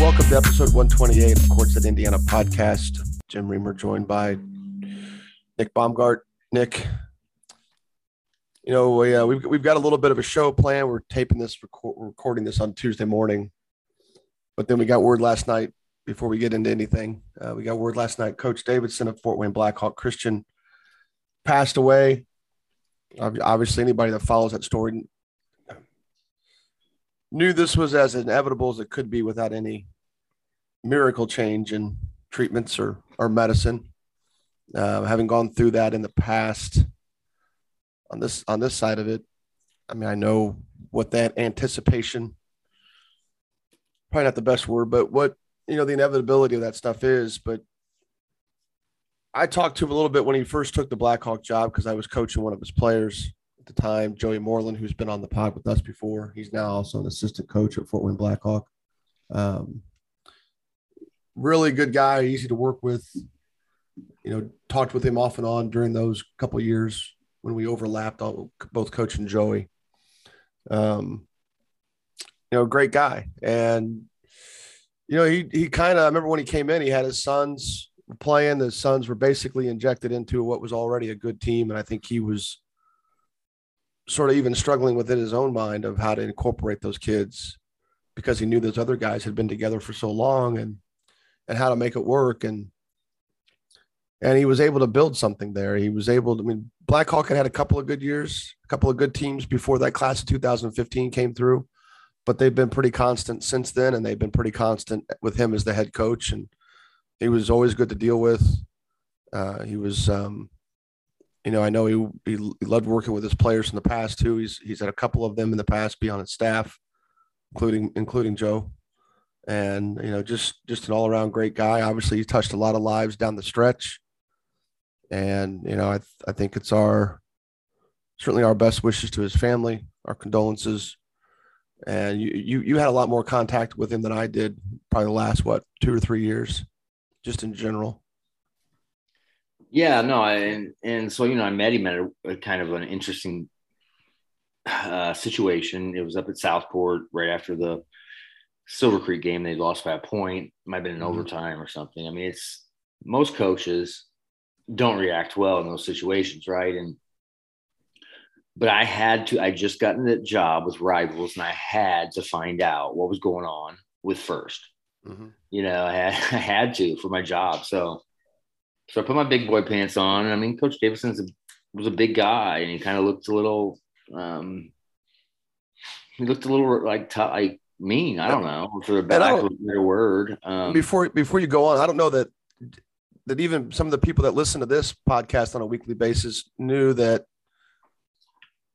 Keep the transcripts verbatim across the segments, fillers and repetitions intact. Welcome to episode one twenty-eight of Courtside Indiana podcast. Jim Reamer joined by Nick Baumgart. Nick, you know, we, uh, we've, we've got a little bit of a show planned. We're taping this, record, recording this on Tuesday morning. But then we got word last night, before we get into anything, uh, we got word last night, Coach Davidson of Fort Wayne Blackhawk Christian passed away. Obviously, anybody that follows that story knew this was as inevitable as it could be without any miracle change in treatments or, or medicine. Uh, having gone through that in the past on this, on this side of it, I mean, I know what that anticipation, probably not the best word, but what, you know, the inevitability of that stuff is. But I talked to him a little bit when he first took the Blackhawk job, because I was coaching one of his players at the time, Joey Moreland, who's been on the pod with us before. He's now also an assistant coach at Fort Wayne Blackhawk. Um, really good guy, easy to work with. You know, talked with him off and on during those couple of years when we overlapped, all, both Coach and Joey. Um, you know, great guy. And, you know, he, he kind of – I remember when he came in, he had his sons playing. The sons were basically injected into what was already a good team, and I think he was – sort of even struggling within his own mind of how to incorporate those kids, because he knew those other guys had been together for so long, and, and how to make it work. And, and he was able to build something there. He was able to, I mean, Blackhawk had had a couple of good years, a couple of good teams before that class of two thousand fifteen came through, but they've been pretty constant since then. And they've been pretty constant with him as the head coach. And he was always good to deal with. Uh, he was, um, You know, I know he, he loved working with his players in the past too. He's he's had a couple of them in the past be on his staff, including including Joe, and you know, just just an all around great guy. Obviously, he touched a lot of lives down the stretch, and you know, I th- I think it's our certainly our best wishes to his family, our condolences, and you you you had a lot more contact with him than I did, probably the last what two or three years, just in general. Yeah, no, I, and, and so, you know, I met him at a, a kind of an interesting uh, situation. It was up at Southport right after the Silver Creek game. They lost by a point. Might have been in mm-hmm. overtime or something. I mean, it's most coaches don't react well in those situations, right? And but I had to – I just gotten that job with Rivals, and I had to find out what was going on with First. Mm-hmm. You know, I had, I had to for my job, so – So I put my big boy pants on. I mean, Coach Davidson was a big guy, and he kind of looked a little um, – he looked a little, like, t- like mean. I don't know, for a better word. Um, before before you go on, I don't know that that even some of the people that listen to this podcast on a weekly basis knew that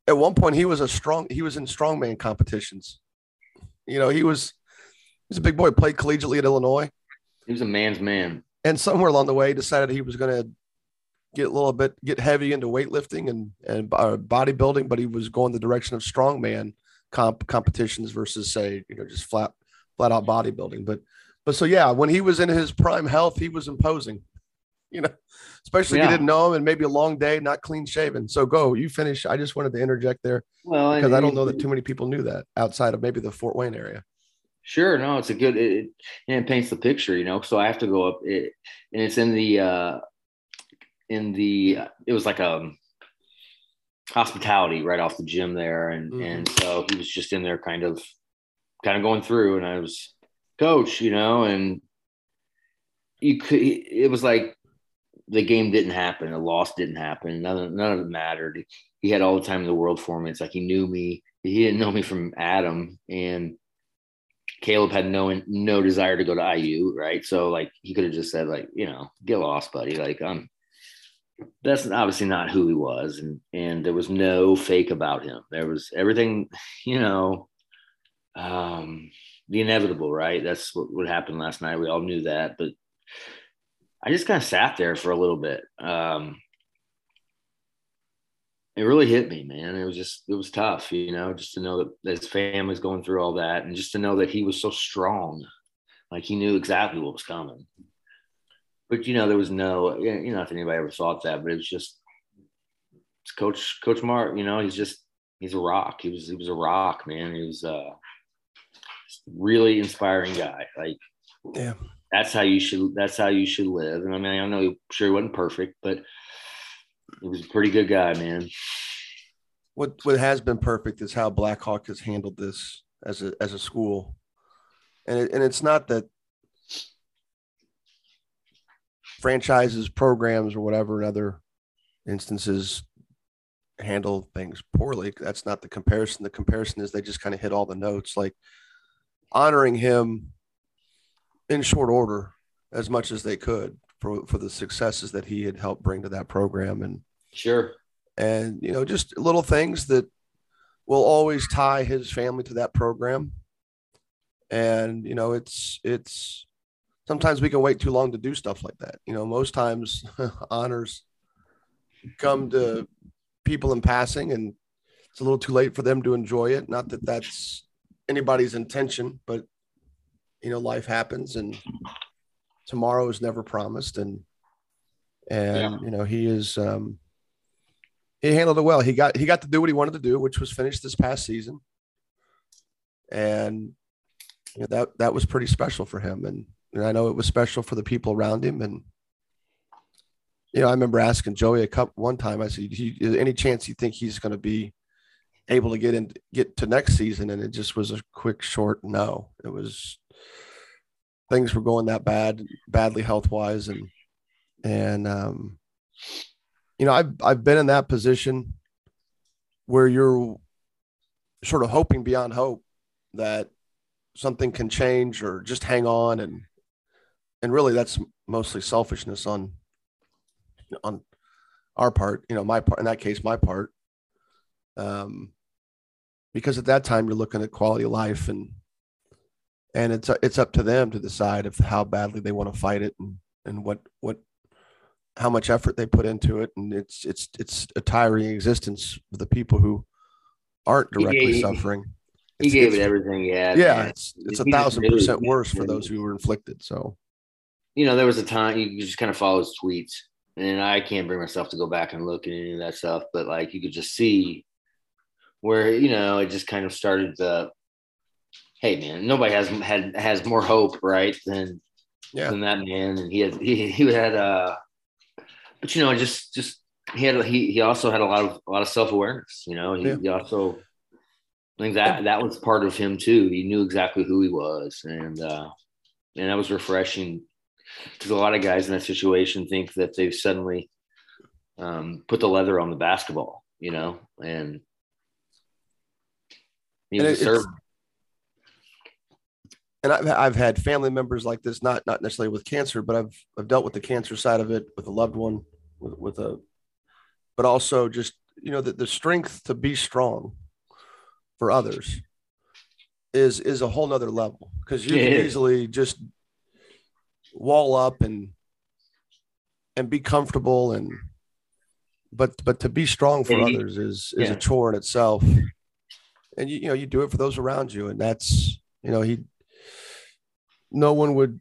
at one point he was a strong – he was in strongman competitions. You know, he was – he's a big boy, played collegiately at Illinois. He was a man's man. And somewhere along the way, decided he was going to get a little bit, get heavy into weightlifting and, and uh, bodybuilding, but he was going the direction of strongman comp competitions versus, say, you know, just flat, flat out bodybuilding. But, but so, yeah, when he was in his prime health, he was imposing, you know, especially yeah. if you didn't know him, and maybe a long day, not clean shaven. So go, you finish. I just wanted to interject there well, because I don't know that too many people knew that outside of maybe the Fort Wayne area. Sure. No, it's a good, it, and it paints the picture, you know, so I have to go up it, and it's in the, uh, in the, it was like a hospitality right off the gym there. And, mm-hmm. and so he was just in there kind of, kind of going through, and I was coach, you know, and you could, it was like the game didn't happen. The loss didn't happen. None of, none of it mattered. He had all the time in the world for me. It's like, he knew me. He didn't know me from Adam, and Caleb had no no desire to go to I U, right? So, like, he could have just said, like, you know, get lost, buddy. Like, um, that's obviously not who he was, and and there was no fake about him. There was everything, you know, um, the inevitable, right? That's what, what happened last night. We all knew that, but I just kind of sat there for a little bit. Um, it really hit me, man. It was just, it was tough, you know, just to know that his family's going through all that, and just to know that he was so strong. Like, he knew exactly what was coming. But, you know, there was no, you know, if anybody ever thought that, but it was just, it's Coach, Coach Mark, you know, he's just, he's a rock. He was, he was a rock, man. He was a really inspiring guy. Like, yeah. That's how you should, that's how you should live. And I mean, I know, I'm sure he wasn't perfect, but he was a pretty good guy, man. What, what has been perfect is how Blackhawk has handled this as a, as a school. And it, and it's not that franchises, programs, or whatever, in other instances handle things poorly. That's not the comparison. The comparison is they just kind of hit all the notes. Like, honoring him in short order as much as they could for, for the successes that he had helped bring to that program. And sure. And, you know, just little things that will always tie his family to that program. And, you know, it's, it's sometimes we can wait too long to do stuff like that. You know, most times honors come to people in passing, and it's a little too late for them to enjoy it. Not that that's anybody's intention, but, you know, life happens, and tomorrow is never promised. And, and, yeah. you know, he is, um, he handled it well. He got, he got to do what he wanted to do, which was finish this past season. And, you know, that, that was pretty special for him. And, and I know it was special for the people around him. And, you know, I remember asking Joey a couple one time, I said, he, is there any chance you think he's going to be able to get in, get to next season? And it just was a quick, short no. It was, things were going that bad, badly health wise. And, and, um, you know, I've, I've been in that position where you're sort of hoping beyond hope that something can change, or just hang on. And, and really that's mostly selfishness on, on our part, you know, my part, in that case, my part, um, because at that time you're looking at quality of life, and, and it's, it's up to them to decide if how badly they want to fight it, and, and what, what, how much effort they put into it. And it's, it's, it's a tiring existence for the people who aren't directly he gave, suffering. He it's, gave it's, it everything he had. Yeah. Man. It's, it's a thousand percent worse for those who were inflicted. So, you know, there was a time you just kind of follow his tweets, and I can't bring myself to go back and look at any of that stuff, but like, you could just see where, you know, it just kind of started the, hey man, nobody has had has more hope, right, than yeah. than that man. And he had he, he had uh, but you know, just just he had he he also had a lot of a lot of self awareness. You know, he, yeah. he also I think that yeah. that was part of him too. He knew exactly who he was, and uh, and that was refreshing, because a lot of guys in that situation think that they've suddenly um, put the leather on the basketball. You know, and he was a servant. And I've, I've had family members like this, not not necessarily with cancer, but I've I've dealt with the cancer side of it with a loved one, with, with a, but also just, you know, the, the strength to be strong for others is is a whole nother level, because you yeah. can easily just wall up and and be comfortable, and but but to be strong for yeah. others is is yeah. a chore in itself, and you you know you do it for those around you, and that's you know he. No one would,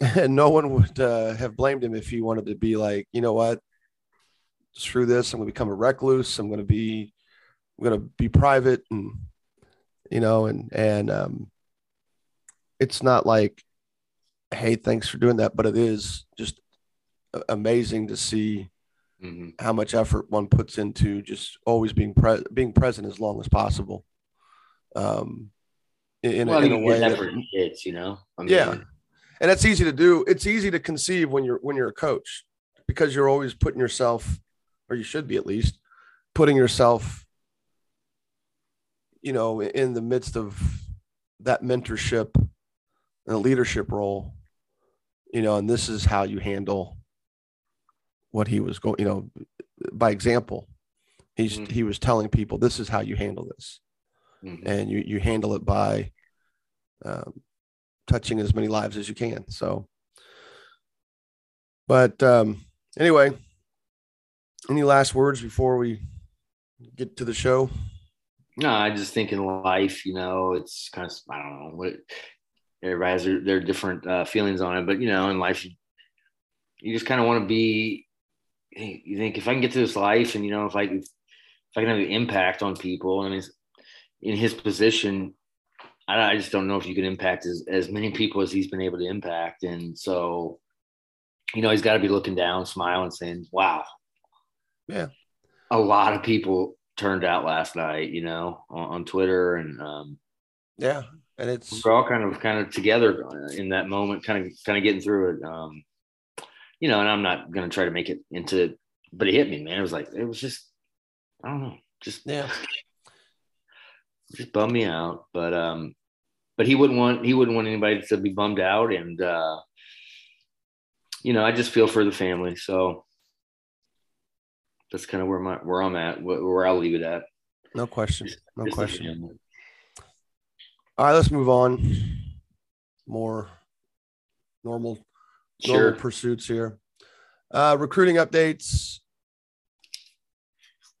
and no one would uh, have blamed him if he wanted to be like, you know what, screw this, I'm going to become a recluse. I'm going to be, I'm going to be private, and you know, and and um, it's not like, hey, thanks for doing that, but it is just amazing to see mm-hmm. how much effort one puts into just always being pre- being present as long as possible. Um. In, well, a, in a way that, kids, you know, I mean, yeah, and that's easy to do. It's easy to conceive when you're when you're a coach, because you're always putting yourself, or you should be at least, putting yourself, you know, in the midst of that mentorship and a leadership role, you know, and this is how you handle what he was going, you know, by example, he's mm-hmm. he was telling people, this is how you handle this. Mm-hmm. And you, you handle it by um, touching as many lives as you can. So But um, anyway, any last words before we get to the show? No, I just think in life, you know, it's kind of, I don't know, what everybody has their, their different uh, feelings on it. But, you know, in life, you, you just kind of want to be, you think, if I can get to this life and, you know, if I, if I can have an impact on people, and it's in his position, I, I just don't know if you can impact as, as many people as he's been able to impact. And so, you know, he's got to be looking down, smiling, saying, wow. Yeah. A lot of people turned out last night, you know, on, on Twitter, and um, yeah, and it's we're all kind of kind of together in that moment, kind of kind of getting through it, um, you know. And I'm not gonna try to make it into, but it hit me, man. It was like it was just, I don't know, just yeah, just bummed me out. But um, but he wouldn't want he wouldn't want anybody to be bummed out, and uh, you know, I just feel for the family, so. That's kind of where my where I'm at, where I'll leave it at. No question. No Just question. All right, let's move on. More normal, sure. normal pursuits here. Uh, recruiting updates.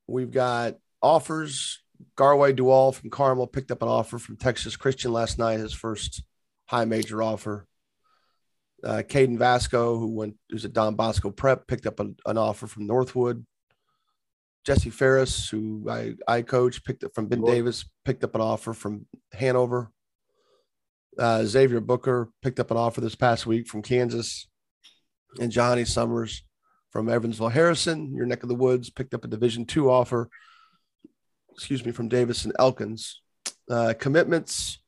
We've got offers. Garway Duall from Carmel picked up an offer from Texas Christian last night, his first high major offer. Uh, Caden Vasco, who went, who's at Don Bosco Prep, picked up an, an offer from Northwood. Jesse Ferris, who I, I coach, picked up from Ben Davis, picked up an offer from Hanover. Uh, Xavier Booker picked up an offer this past week from Kansas. And Johnny Summers from Evansville. Harrison, your neck of the woods, picked up a Division two offer, excuse me, from Davis and Elkins. Uh, commitments,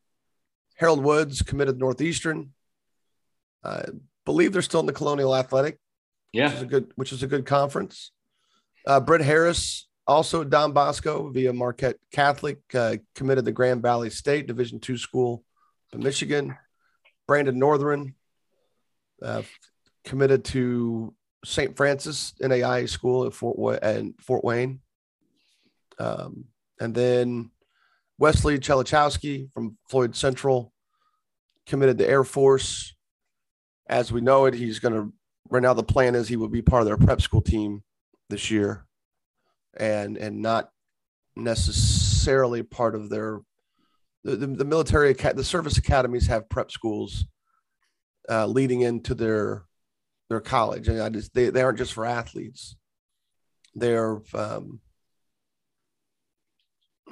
Harold Woods committed Northeastern. I believe they're still in the Colonial Athletic, yeah, which is a good, which is a good conference. Uh, Britt Harris, also Don Bosco via Marquette Catholic, uh, committed the Grand Valley State Division two school to Michigan. Brandon Northern uh, committed to Saint Francis N A I A school at Fort Wa- and Fort Wayne. Um, and then Wesley Chelichowski from Floyd Central committed to Air Force. As we know it, he's going to – right now the plan is he will be part of their prep school team this year, and and not necessarily part of their the, the, the military the service academies have prep schools uh, leading into their their college, and I just they, they aren't just for athletes. They're um,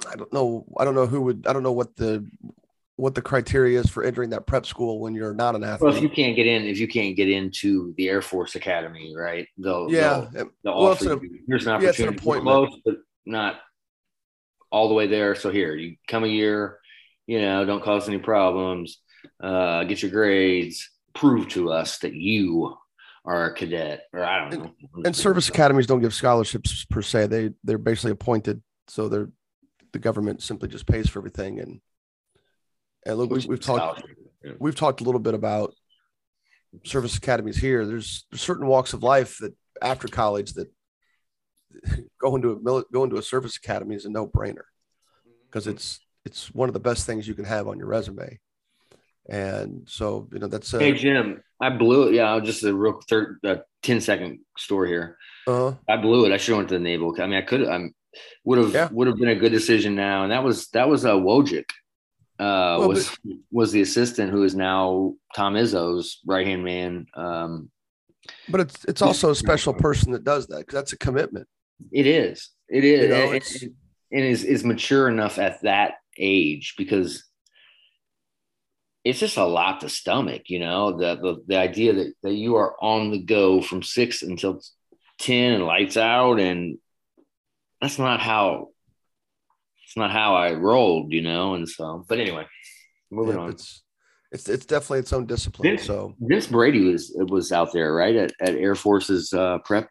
I don't know I don't know who would I don't know what the what the criteria is for entering that prep school when you're not an athlete. Well, if you can't get in, if you can't get into the Air Force Academy, right? They'll, yeah. They'll, they'll well, offer an, you. Here's an opportunity. Yeah, it's an appointment. Close, but not all the way there. So here, you come a year, you know, don't cause any problems, uh, get your grades, prove to us that you are a cadet, or I don't and, know. And service academies don't give scholarships per se. They, they're basically appointed. So they're, the government simply just pays for everything. And, And look, we've, we've talked, we've talked a little bit about service academies here. There's, there's certain walks of life that after college that going to a going to a service academy is a no brainer, because it's, it's one of the best things you can have on your resume. And so, you know, that's a, hey Jim, I blew it. Yeah. Just a real third, uh, ten second story here. Uh-huh. I blew it. I should have went to the Naval. I mean, I could, I'm would have, yeah. would have been a good decision now. And that was, that was a Wojcik. Uh, well, was but, was the assistant who is now Tom Izzo's right hand man. Um, but it's it's also a special person that does that, because that's a commitment. It is. It is. You know, and it's, and is is mature enough at that age, because it's just a lot to stomach. You know, the the, the idea that, that you are on the go from six until ten and lights out, and that's not how. It's not how I rolled, you know, and so. But anyway, moving yeah, on. It's, it's it's definitely its own discipline. Vince, so Vince Brady was was out there, right, at, at Air Force's uh, prep.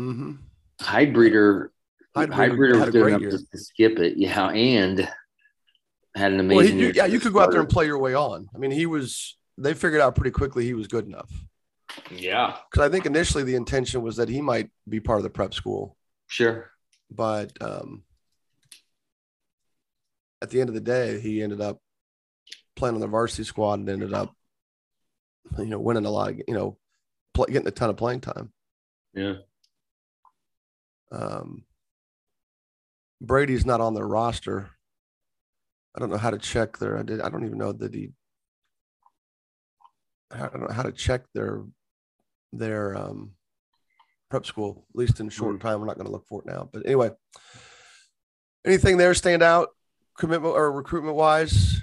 Mm-hmm. Hydebreeder, Hydebreeder was doing up to, to skip it, yeah, and had an amazing. Well, he, yeah, you could go out there and play your way on. I mean, he was. They figured out pretty quickly he was good enough. Yeah, because I think initially the intention was that he might be part of the prep school. Sure, but. um At the end of the day, he ended up playing on the varsity squad and ended up, you know, winning a lot of, you know, play, getting a ton of playing time. Yeah. Um, Brady's not on their roster. I don't know how to check their. I did. I don't even know that he. I don't know how to check their their um, prep school. At least in short mm-hmm. time, we're not going to look for it now. But anyway, anything there stand out commitment or recruitment wise?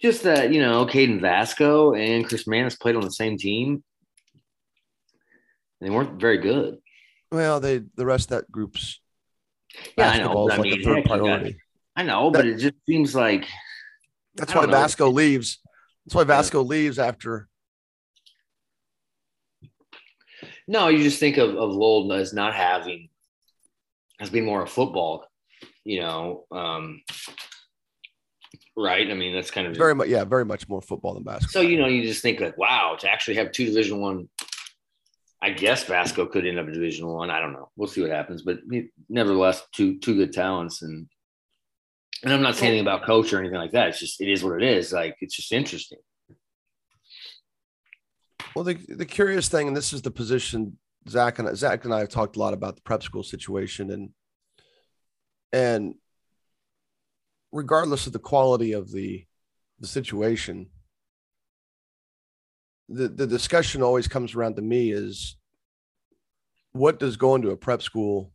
Just that, you know, Caden Vasco and Chris Manis played on the same team. They weren't very good. Well, they the rest of that group's yeah, I know. Like I mean, a third priority. Got, I know, but that, it just seems like that's why know. Vasco leaves. That's why Vasco yeah. leaves after. No, you just think of, of Lowell as not having as being more a football, you know. Um, Right. I mean, that's kind of very much. Yeah. Very much more football than basketball. So, you know, you just think like, wow, to actually have two division one, I, I guess Vasco could end up in division one. I, I don't know. We'll see what happens, but nevertheless, two, two good talents. And, and I'm not saying anything about coach or anything like that. It's just, it is what it is. Like, it's just interesting. Well, the, the curious thing, and this is the position Zach and Zach and I have talked a lot about the prep school situation and, and, regardless of the quality of the, the situation, the, the discussion always comes around to me is what does going to a prep school,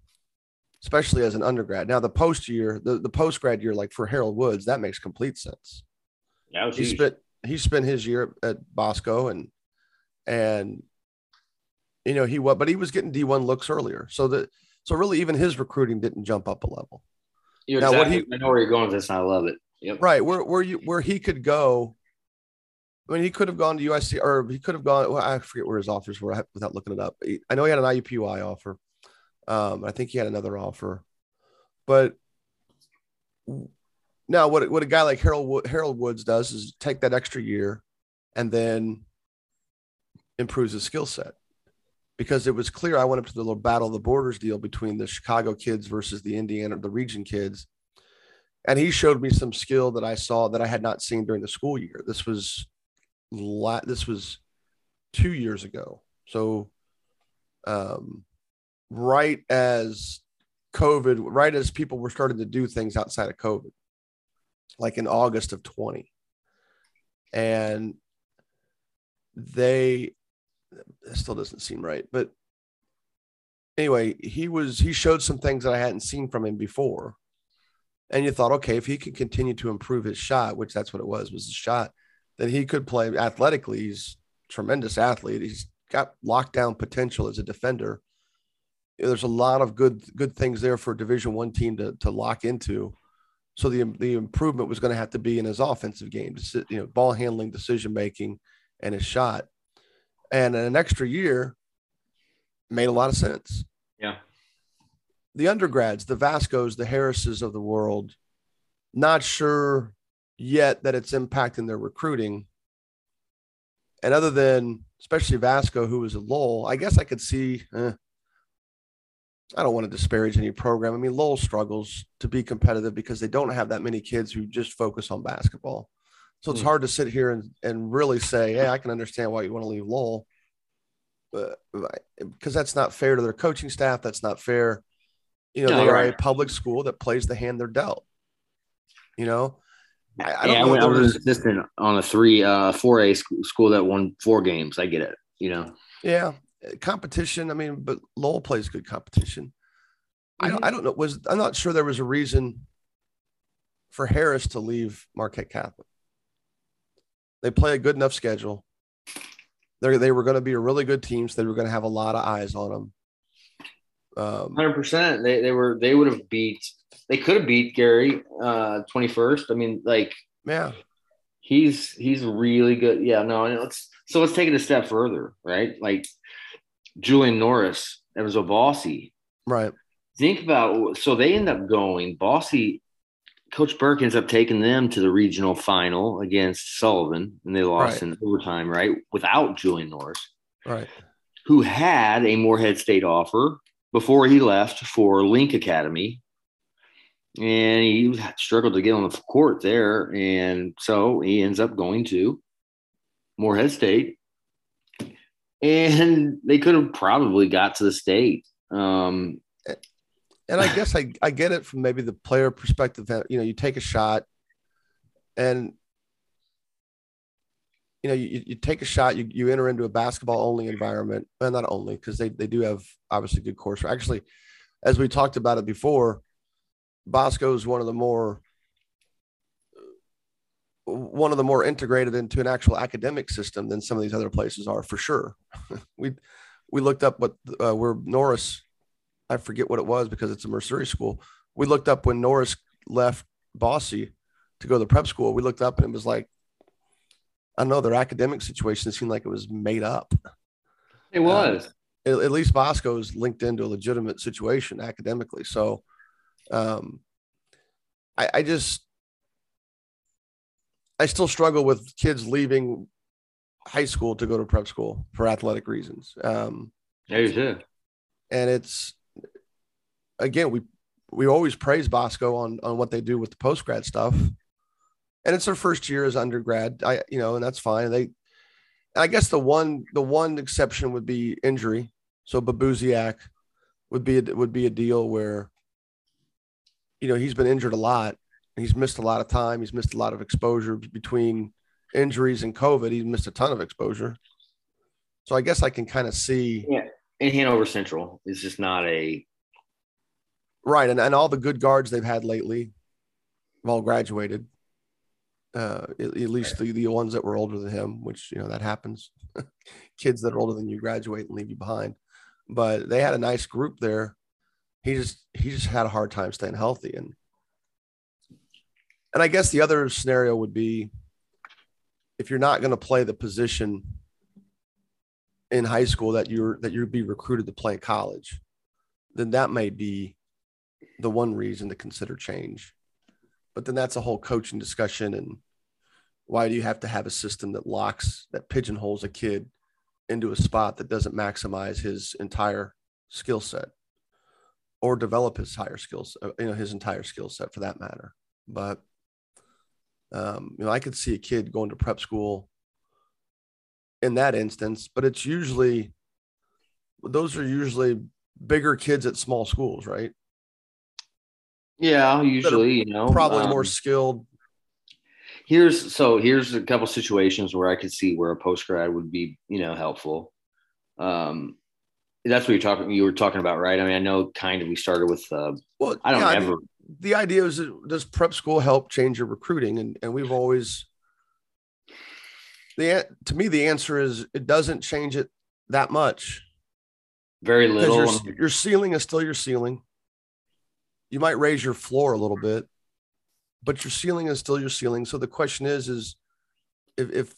especially as an undergrad. Now the post year, the, the post-grad year, like for Harold Woods, that makes complete sense. Now he spent, he spent his year at Bosco and, and, you know, he was, but he was getting D one looks earlier. So that, so really even his recruiting didn't jump up a level. You're now, exactly, what he, I know where you're going with this, and I love it. Yep. Right, where where you where he could go, I mean, he could have gone to U S C, or he could have gone. Well, I forget where his offers were without looking it up. He, I know he had an I U P U I offer. Um, I think he had another offer, but now what what a guy like Harold Harold Woods does is take that extra year, and then improves his skill set. Because it was clear, I went up to the little battle of the borders deal between the Chicago kids versus the Indiana, the region kids. And he showed me some skill that I saw that I had not seen during the school year. This was, this was two years ago. So um, right as COVID, right as people were starting to do things outside of COVID, like in August of twenty. And they... That still doesn't seem right, but anyway, he was, he showed some things that I hadn't seen from him before. And you thought, okay, if he could continue to improve his shot, which that's what it was, was the shot, then he could play athletically. He's a tremendous athlete. He's got lockdown potential as a defender. There's a lot of good, good things there for a Division One team to, to lock into. So the, the improvement was going to have to be in his offensive game, you know, ball handling, decision-making, and his shot. And an extra year made a lot of sense. Yeah. The undergrads, the Vascos, the Harrises of the world, not sure yet that it's impacting their recruiting. And other than, especially Vasco, who was at Lowell, I guess I could see, eh, I don't want to disparage any program. I mean, Lowell struggles to be competitive because they don't have that many kids who just focus on basketball. So it's hard to sit here and, and really say, hey, I can understand why you want to leave Lowell, but, because that's not fair to their coaching staff. That's not fair. You know, no, they right. are a public school that plays the hand they're dealt. You know, I, I don't yeah, know. I, I was an assistant on a three, uh, four A sc- school that won four games. I get it. You know, yeah, competition. I mean, but Lowell plays good competition. Mm-hmm. I don't. I don't know. Was I'm not sure there was a reason for Harris to leave Marquette Catholic. They play a good enough schedule. They they were going to be a really good team, so they were going to have a lot of eyes on them. Um, one hundred percent. They they were they would have beat. They could have beat Gary uh, twenty-first. I mean, like yeah, he's he's really good. Yeah, no. And let's so let's take it a step further, right? Like Julian Norris, that was a Bossy, right? Think about so they end up going Bossy. Coach Burke ends up taking them to the regional final against Sullivan, and they lost right. in overtime, right, without Julian Norris, right, who had a Moorhead State offer before he left for Link Academy, and he struggled to get on the court there, and so he ends up going to Moorhead State, and they could have probably got to the state. Um, and I guess I, I get it from maybe the player perspective that, you know, you take a shot and, you know, you, you take a shot, you, you enter into a basketball only environment, and well, not only because they, they do have obviously good course. Actually, as we talked about it before, Bosco is one of the more, one of the more integrated into an actual academic system than some of these other places are, for sure. we, we looked up what uh, where Norris, I forget what it was because it's a Missouri school. We looked up when Norris left Bossy to go to the prep school, we looked up and it was like, I don't know, their academic situation seemed like it was made up. It was. Um, at, at least Bosco's linked into a legitimate situation academically. So um, I, I just, I still struggle with kids leaving high school to go to prep school for athletic reasons. Um, there you go. And it's, again, we, we always praise Bosco on, on what they do with the post-grad stuff. And it's their first year as undergrad, I, you know, and that's fine. They, I guess the one, the one exception would be injury. So Babuziak would be, a, would be a deal where, you know, he's been injured a lot. He's missed a lot of time. He's missed a lot of exposure between injuries and COVID. He's missed a ton of exposure. So I guess I can kind of see. Yeah. And Hanover Central is just not a. Right. And, and all the good guards they've had lately have all graduated. Uh, at, at least the, the ones that were older than him, which, you know, that happens. Kids that are older than you graduate and leave you behind. But they had a nice group there. He just he just had a hard time staying healthy. And and I guess the other scenario would be if you're not going to play the position in high school that you're that you'd be recruited to play in college, then that may be the one reason to consider change. But then that's a whole coaching discussion. And why do you have to have a system that locks, that pigeonholes a kid into a spot that doesn't maximize his entire skill set or develop his higher skills, you know, his entire skill set for that matter. But, um, you know, I could see a kid going to prep school in that instance, but it's usually, those are usually bigger kids at small schools, right? Yeah, usually, you know, probably um, more skilled. Here's so here's a couple situations where I could see where a post grad would be, you know, helpful. Um, that's what you're talking. You were talking about, right? I mean, I know kind of we started with. Uh, well, I don't yeah, ever. I mean, the idea is, does prep school help change your recruiting? And and we've always the to me the answer is it doesn't change it that much. Very little. Your, your ceiling is still your ceiling. You might raise your floor a little bit, but your ceiling is still your ceiling. So the question is, is if, if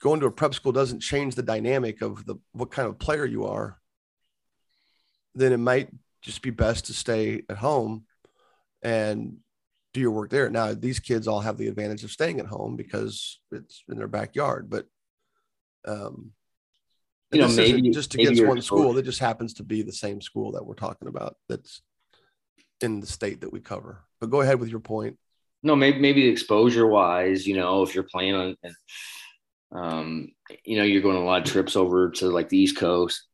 going to a prep school doesn't change the dynamic of the what kind of player you are, then it might just be best to stay at home and do your work there. Now, these kids all have the advantage of staying at home because it's in their backyard, but um, you know, maybe just against one school, that just happens to be the same school that we're talking about. That's in the state that we cover, but go ahead with your point. No, maybe, maybe exposure wise, you know, if you're playing on, um, you know, you're going on a lot of trips over to like the East Coast,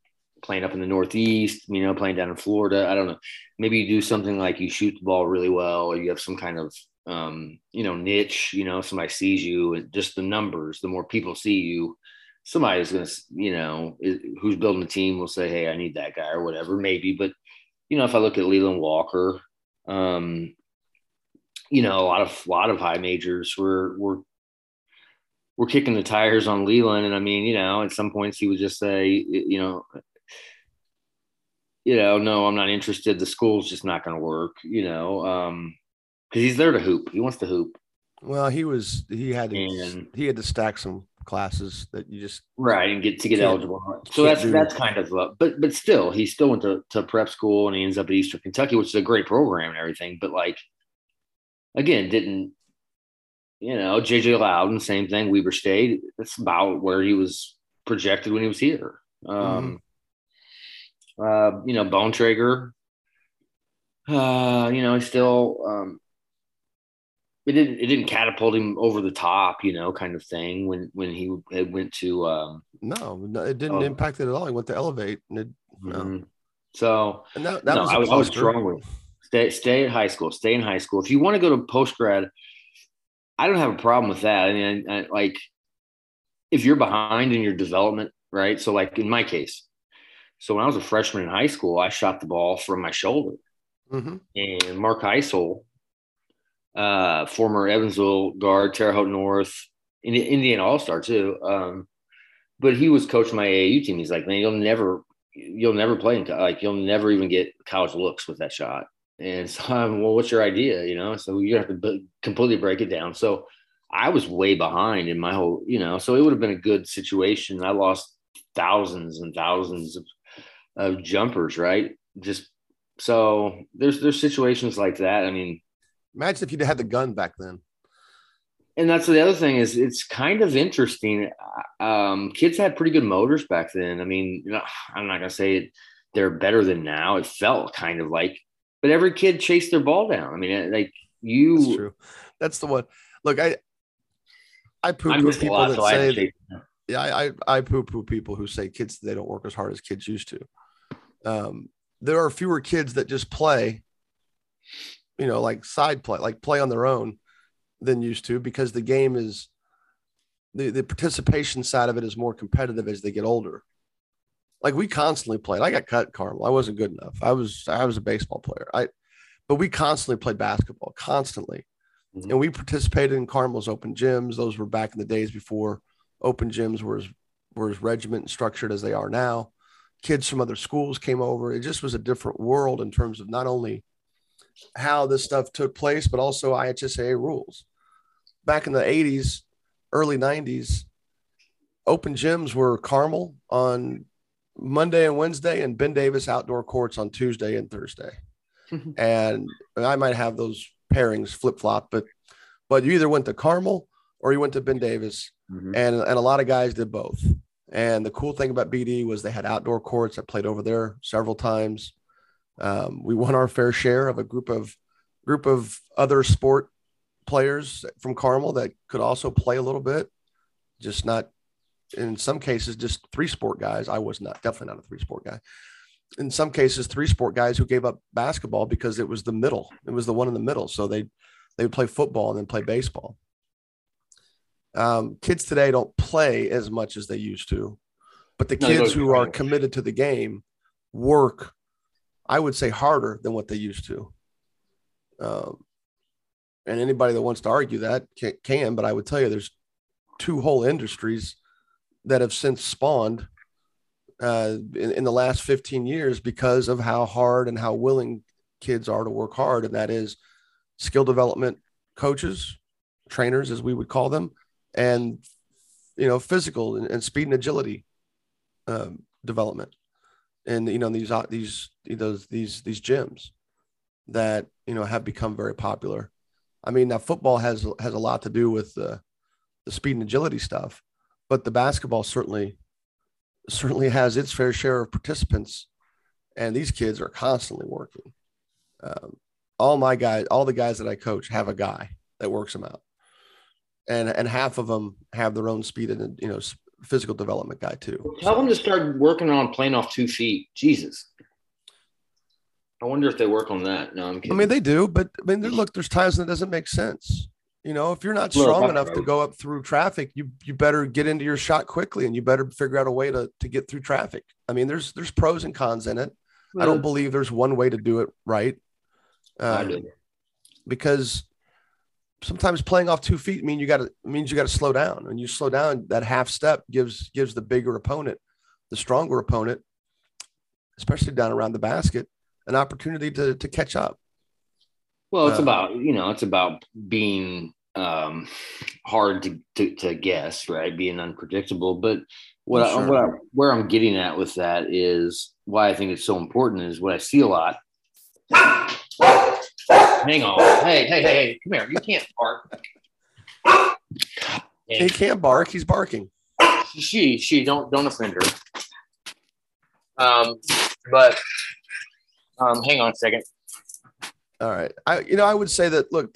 playing up in the Northeast, you know, playing down in Florida. I don't know. Maybe you do something like you shoot the ball really well, or you have some kind of, um, you know, niche, you know, if somebody sees you and just the numbers, the more people see you, somebody's going to, you know, who's building the team will say, hey, I need that guy or whatever, maybe. But you know, if I look at Leland Walker, um, you know, a lot of a lot of high majors were were were kicking the tires on Leland, and I mean, you know, at some points he would just say, you know, you know, no, I'm not interested. The school's just not going to work, you know, um, because he's there to hoop. He wants to hoop. Well, he was he had to, and, he had to stack some classes that you just right and get to get eligible. So that's that's kind of uh, but but still he still went to, to prep school and he ends up at Eastern Kentucky, which is a great program and everything, but like again didn't you know J J Loudon, same thing, Weber State. That's about where he was projected when he was here. Um mm-hmm. uh you know Bontrager, uh you know he's still um it didn't it didn't catapult him over the top, you know, kind of thing. When when he went to um, no, no, it didn't um, impact it at all. He went to Elevate, and it, mm-hmm. no. so and that, that no, was I was I was strong with stay stay at high school, stay in high school. If you want to go to post grad, I don't have a problem with that. I mean, I, I, like if you're behind in your development, right? So, like in my case, so when I was a freshman in high school, I shot the ball from my shoulder, mm-hmm. and Mark Heisel, uh former Evansville guard, Terre Haute North, Indiana All-Star too. Um, but he was coaching my A A U team. He's like, man, you'll never, you'll never play in co- like you'll never even get college looks with that shot. And so I'm, well, what's your idea? You know, so you have to b- completely break it down. So I was way behind in my whole, you know, so it would have been a good situation. I lost thousands and thousands of, of jumpers, right? Just so there's there's situations like that. I mean, imagine if you'd had the gun back then. And that's the other thing is it's kind of interesting. Um, kids had pretty good motors back then. I mean, I'm not going to say it, they're better than now. It felt kind of like, but every kid chased their ball down. I mean, like you. That's true. That's the one. Look, I I poo-poo people lot, that so say, I that, yeah, I I poo-poo people who say kids, they don't work as hard as kids used to. Um, there are fewer kids that just play, you know, like side play, like play on their own than used to, because the game is the, the participation side of it is more competitive as they get older. Like we constantly played. I got cut at Carmel. I wasn't good enough. I was, I was a baseball player. I, but we constantly played basketball constantly. Mm-hmm. And we participated in Carmel's open gyms. Those were back in the days before open gyms were as, were as regiment and structured as they are now. Kids from other schools came over. It just was a different world in terms of not only how this stuff took place, but also I H S A rules. Back in the eighties, early nineties, open gyms were Carmel on Monday and Wednesday and Ben Davis outdoor courts on Tuesday and Thursday. Mm-hmm. And I might have those pairings flip-flop, but but you either went to Carmel or you went to Ben Davis, mm-hmm. and, and a lot of guys did both. And the cool thing about B D was they had outdoor courts. I played over there several times. Um, we won our fair share of a group of group of other sport players from Carmel that could also play a little bit, just not in some cases, just three sport guys. I was not definitely not a three sport guy. In some cases, three sport guys who gave up basketball because it was the middle. It was the one in the middle. So they, they would play football and then play baseball. Um, kids today don't play as much as they used to, but the kids who are committed to the game work, I would say, harder than what they used to. Um, and anybody that wants to argue that can, can, but I would tell you there's two whole industries that have since spawned uh, in, in the last fifteen years because of how hard and how willing kids are to work hard. And that is skill development coaches, trainers, as we would call them, and, you know, physical and, and speed and agility um, development. And, you know, these, these, those, these, these gyms that, you know, have become very popular. I mean, now football has, has a lot to do with uh, the speed and agility stuff, but the basketball certainly, certainly has its fair share of participants. And these kids are constantly working. Um, all my guys, all the guys that I coach have a guy that works them out, and, and half of them have their own speed and, you know, physical development guy too. Tell so. them to start working on playing off two feet. Jesus. I wonder if they work on that. No, I'm kidding. I mean, they do, but I mean, look, there's times that doesn't make sense. You know, if you're not strong enough road. to go up through traffic, you, you better get into your shot quickly and you better figure out a way to, to get through traffic. I mean, there's, there's pros and cons in it. Well, I don't believe there's one way to do it right. Uh, I do. Because sometimes playing off two feet mean you got to means you got to slow down, and you slow down that half step gives gives the bigger opponent, the stronger opponent, especially down around the basket, an opportunity to to catch up. Well, it's uh, about you know it's about being um, hard to, to to guess, right? Being unpredictable. But what, sure. I, what I, where I'm getting at with that is why I think it's so important is what I see a lot. Hang on. Hey, hey, hey, hey, come here. You can't bark. He can't bark. He's barking. She, she, don't, don't offend her. Um, but um, hang on a second. All right. I, you know, I would say that, look,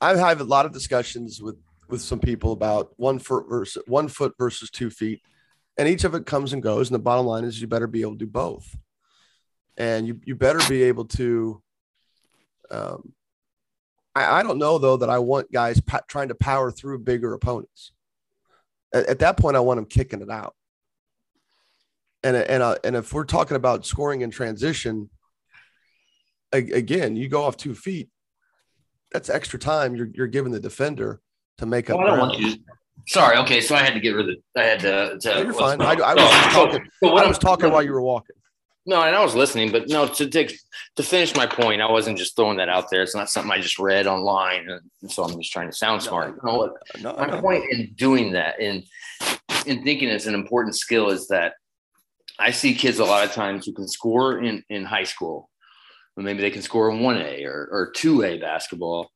I have a lot of discussions with, with some people about one foot versus one foot versus two feet. And each of it comes and goes. And the bottom line is you better be able to do both. And you, you better be able to, um, I, I don't know though, that I want guys pa- trying to power through bigger opponents. At, at that point, I want them kicking it out. And, and, uh, and if we're talking about scoring in transition, a- again, you go off two feet, that's extra time you're, you're giving the defender to make up. Oh, I don't want you to- Sorry. Okay. So I had to get rid of I had to. to no, you're fine. I, I was oh, just talking, so, so I was talking no, while you were walking. No, and I was listening, but no, to take, to finish my point, I wasn't just throwing that out there. It's not something I just read online. And so I'm just trying to sound smart. No, no, no, my no. point in doing that and in, in thinking it's an important skill is that I see kids a lot of times who can score in, in high school, but maybe they can score in one A or, or two A basketball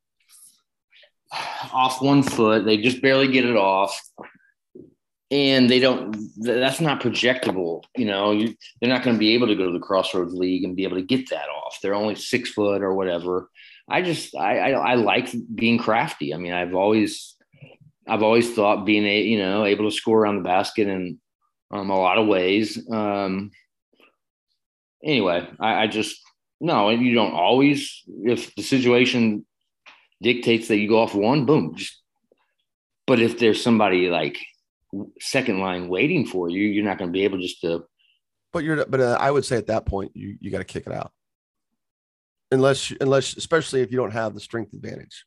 off one foot. They just barely get it off and they don't, that's not projectable. You know, you, they're not going to be able to go to the Crossroads League and be able to get that off. They're only six foot or whatever. I just, I, I, I like being crafty. I mean, I've always, I've always thought being a, you know, able to score around the basket in um, a lot of ways. Um, anyway, I, I just, no, you don't always, if the situation dictates that you go off one, boom. Just, but if there's somebody like second line waiting for you, you're not going to be able just to. But you're, but uh, I would say at that point, you you got to kick it out. Unless, unless, especially if you don't have the strength advantage.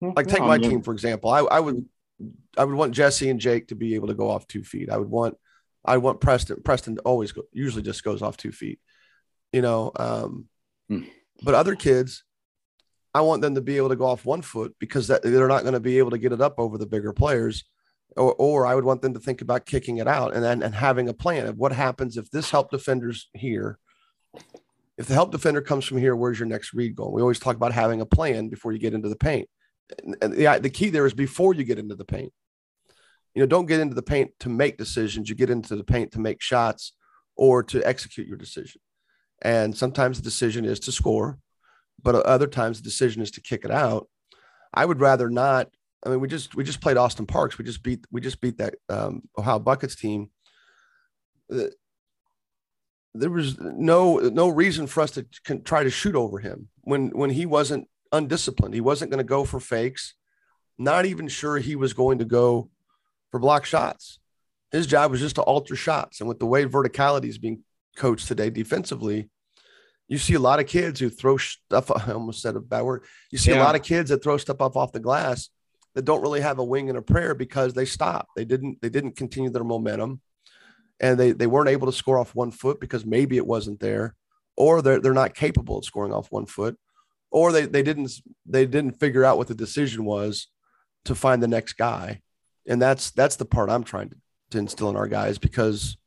Like take no, my I mean, team, for example, I, I would, I would want Jesse and Jake to be able to go off two feet. I would want, I want Preston, Preston to always go, usually just goes off two feet, you know? Um, hmm. But other kids, I want them to be able to go off one foot because that, they're not going to be able to get it up over the bigger players. Or, or I would want them to think about kicking it out and then and having a plan of what happens if this help defender's here. If the help defender comes from here, where's your next read going? We always talk about having a plan before you get into the paint. And, and the, the key there is before you get into the paint. You know, don't get into the paint to make decisions. You get into the paint to make shots or to execute your decision. And sometimes the decision is to score. But other times the decision is to kick it out. I would rather not. I mean, we just, we just played Austin Parks. We just beat, we just beat that um, Ohio Buckets team. Uh, there was no, no reason for us to con- try to shoot over him when, when he wasn't undisciplined. He wasn't going to go for fakes, not even sure he was going to go for block shots. His job was just to alter shots. And with the way verticality is being coached today defensively, you see a lot of kids who throw stuff. I almost said a bad word. You see yeah. a lot of kids that throw stuff up off the glass that don't really have a wing and a prayer because they stopped. They didn't, they didn't continue their momentum and they, they weren't able to score off one foot because maybe it wasn't there, or they're, they're not capable of scoring off one foot, or they, they didn't, they didn't figure out what the decision was to find the next guy. And that's, that's the part I'm trying to, to instill in our guys because,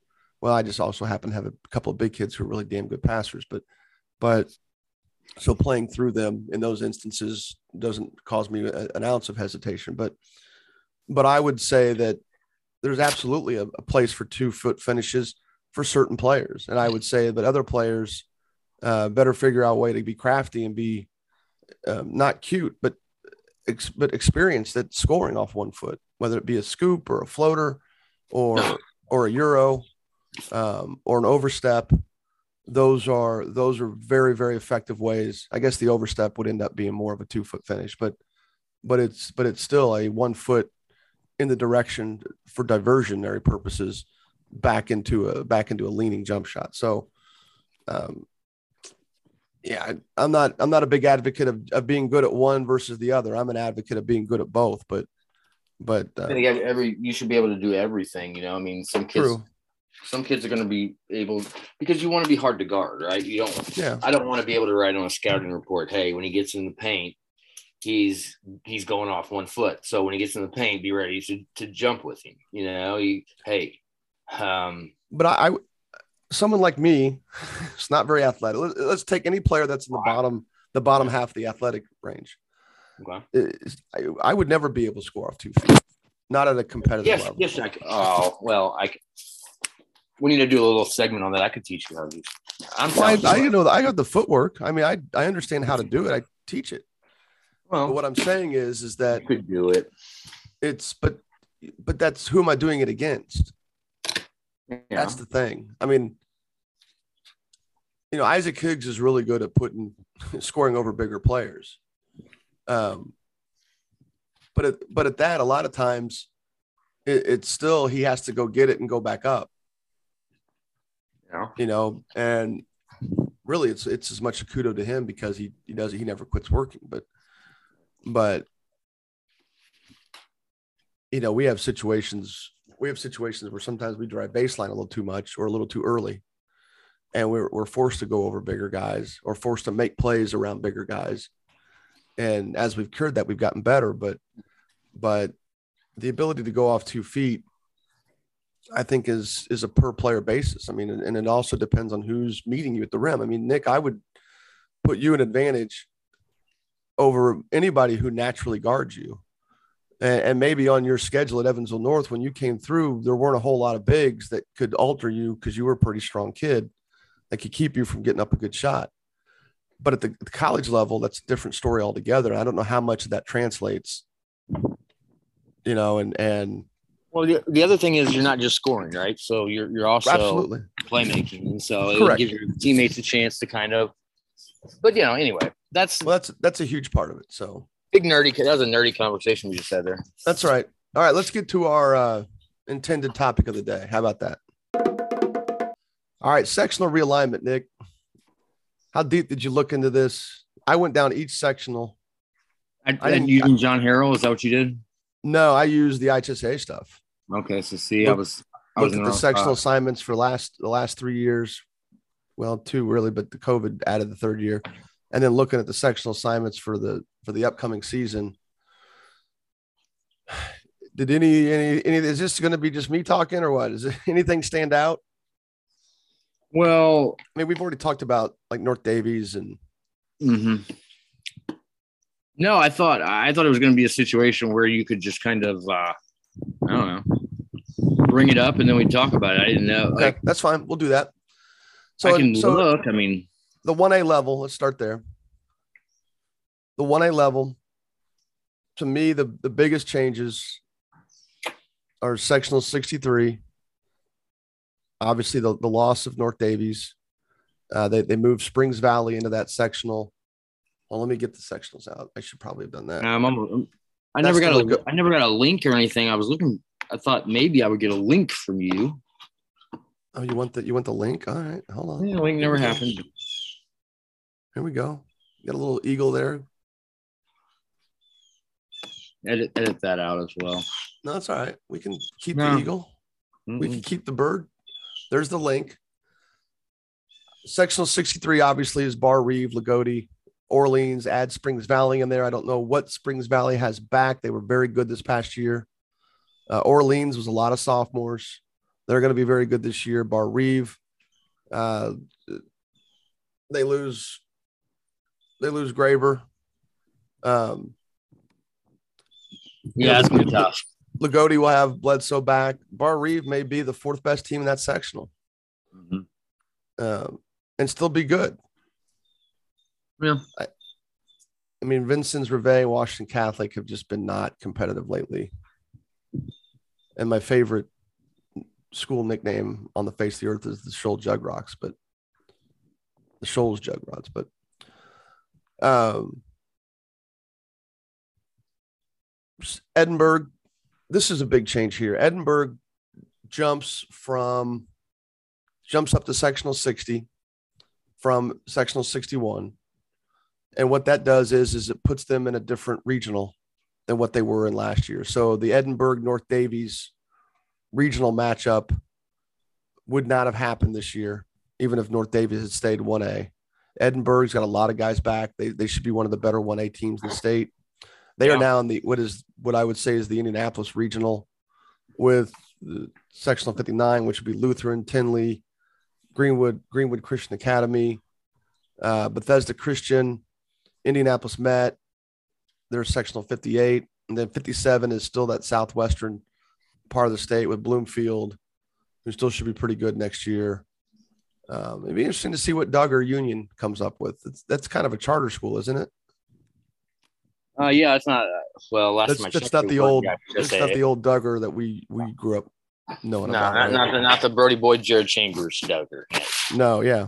well, I just also happen to have a couple of big kids who are really damn good passers, but But so playing through them in those instances doesn't cause me a, an ounce of hesitation. But but I would say that there's absolutely a, a place for two foot finishes for certain players. And I would say that other players uh, better figure out a way to be crafty and be um, not cute, but ex- but experienced at scoring off one foot, whether it be a scoop or a floater or or a euro um, or an overstep. Those are those are very, very effective ways. I guess the overstep would end up being more of a two foot finish, but but it's but it's still a one foot in the direction for diversionary purposes back into a back into a leaning jump shot. So, um, yeah, I, I'm not I'm not a big advocate of, of being good at one versus the other. I'm an advocate of being good at both. But but uh, I think every you should be able to do everything. You know, I mean, some kids. True. Some kids are going to be able because you want to be hard to guard, right? You don't. Yeah. I don't want to be able to write on a scouting report, hey, when he gets in the paint, he's he's going off one foot. So when he gets in the paint, be ready to, to jump with him. You know, you, hey. Um, but I, I, someone like me, it's not very athletic. Let's, let's take any player that's in the wow. bottom, the bottom half of the athletic range. Okay. I, I would never be able to score off two feet, not at a competitive yes, level. Yes, I could. Oh well, I. Could. We need to do a little segment on that. I could teach you how to do it. I'm well, I, I, you know, I got the footwork. I mean, I I understand how to do it. I teach it. Well, but what I'm saying is, is that you could do it. It's but, but that's who am I doing it against? Yeah. That's the thing. I mean, you know, Isaac Higgs is really good at putting scoring over bigger players. Um, but at, but at that, a lot of times, it, it's still he has to go get it and go back up. Yeah. You know, and really, it's it's as much a kudo to him because he he does he never quits working, but. But, you know, we have situations, we have situations where sometimes we drive baseline a little too much or a little too early, and we're, we're forced to go over bigger guys or forced to make plays around bigger guys. And as we've cured that, we've gotten better, but, but the ability to go off two feet, I think is, is a per player basis. I mean, and, and it also depends on who's meeting you at the rim. I mean, Nick, I would put you in advantage over anybody who naturally guards you. And, and maybe on your schedule at Evansville North, when you came through, there weren't a whole lot of bigs that could alter you because you were a pretty strong kid that could keep you from getting up a good shot. But at the, the college level, that's a different story altogether. I don't know how much of that translates, you know, and, and. Well, the, the other thing is you're not just scoring, right? So you're, you're also absolutely playmaking. And so it would give your teammates a chance to kind of, but you know, anyway. That's well, that's that's a huge part of it. So big nerdy. That was a nerdy conversation we just had there. That's right. All right, let's get to our uh, intended topic of the day. How about that? All right, sectional realignment, Nick. How deep did you look into this? I went down each sectional. I, I didn't use John Harrell. Is that what you did? No, I used the I H S A stuff. Okay, so see, looked, I was I was at the sectional spot. Assignments for last the last three years. Well, two really, but the COVID added the third year. And then looking at the sectional assignments for the for the upcoming season, did any any any is this going to be just me talking or what? Is anything stand out? Well, I mean, we've already talked about like North Davies and. Mm-hmm. No, I thought I thought it was going to be a situation where you could just kind of uh, I don't know, bring it up and then we talk about it. I didn't know. Okay, like, that's fine. We'll do that. So I can so, look. I mean. The one A level, let's start there. The one A level, to me, the, the biggest changes are sectional sixty-three. Obviously, the, the loss of North Davies. Uh, they, they moved Springs Valley into that sectional. Well, let me get the sectionals out. I should probably have done that. Um, I'm, I never got a, go- I never got a link or anything. I was looking. I thought maybe I would get a link from you. Oh, you want the, you want the link? All right, hold on. Yeah, link never happened. Here we go. Got a little eagle there. Edit, edit that out as well. No, that's all right. We can keep no. the eagle. Mm-mm. We can keep the bird. There's the link. Sectional sixty-three, obviously, is Bar Reeve, Lagootie, Orleans, add Springs Valley in there. I don't know what Springs Valley has back. They were very good this past year. Uh, Orleans was a lot of sophomores. They're going to be very good this year. Bar Reeve. Uh, they lose... They lose Graber. Um, yeah, that's going to be tough. Lagootie will have Bledsoe back. Bar Reeve may be the fourth best team in that sectional, mm-hmm. um, and still be good. Yeah, I, I mean, Vincent's Reveille, Washington Catholic have just been not competitive lately. And my favorite school nickname on the face of the earth is the Shoals Jugrocks, but the Shoals Jugrods, but. Um, Edinburgh, this is a big change here. Edinburgh jumps from, jumps up to sectional sixty from sectional sixty-one. And what that does is, is it puts them in a different regional than what they were in last year. So the Edinburgh North Davies regional matchup would not have happened this year, even if North Davies had stayed one A. Edinburgh's got a lot of guys back. They they should be one of the better one A teams in the state. They yeah. are now in the what is what I would say is the Indianapolis regional with the sectional fifty-nine, which would be Lutheran, Tinley, Greenwood, Greenwood Christian Academy, uh, Bethesda Christian, Indianapolis Met. There's sectional fifty-eight, and then fifty-seven is still that southwestern part of the state with Bloomfield, who still should be pretty good next year. Um, it'd be interesting to see what Duggar Union comes up with. It's, that's kind of a charter school, isn't it? Uh, yeah, it's not. Well, last that's, time I that's checked, not the old. That's not the old Duggar that we we grew up knowing no, about. No, not, right? not the not the Brody Boyd, Jared Chambers Duggar. No, yeah.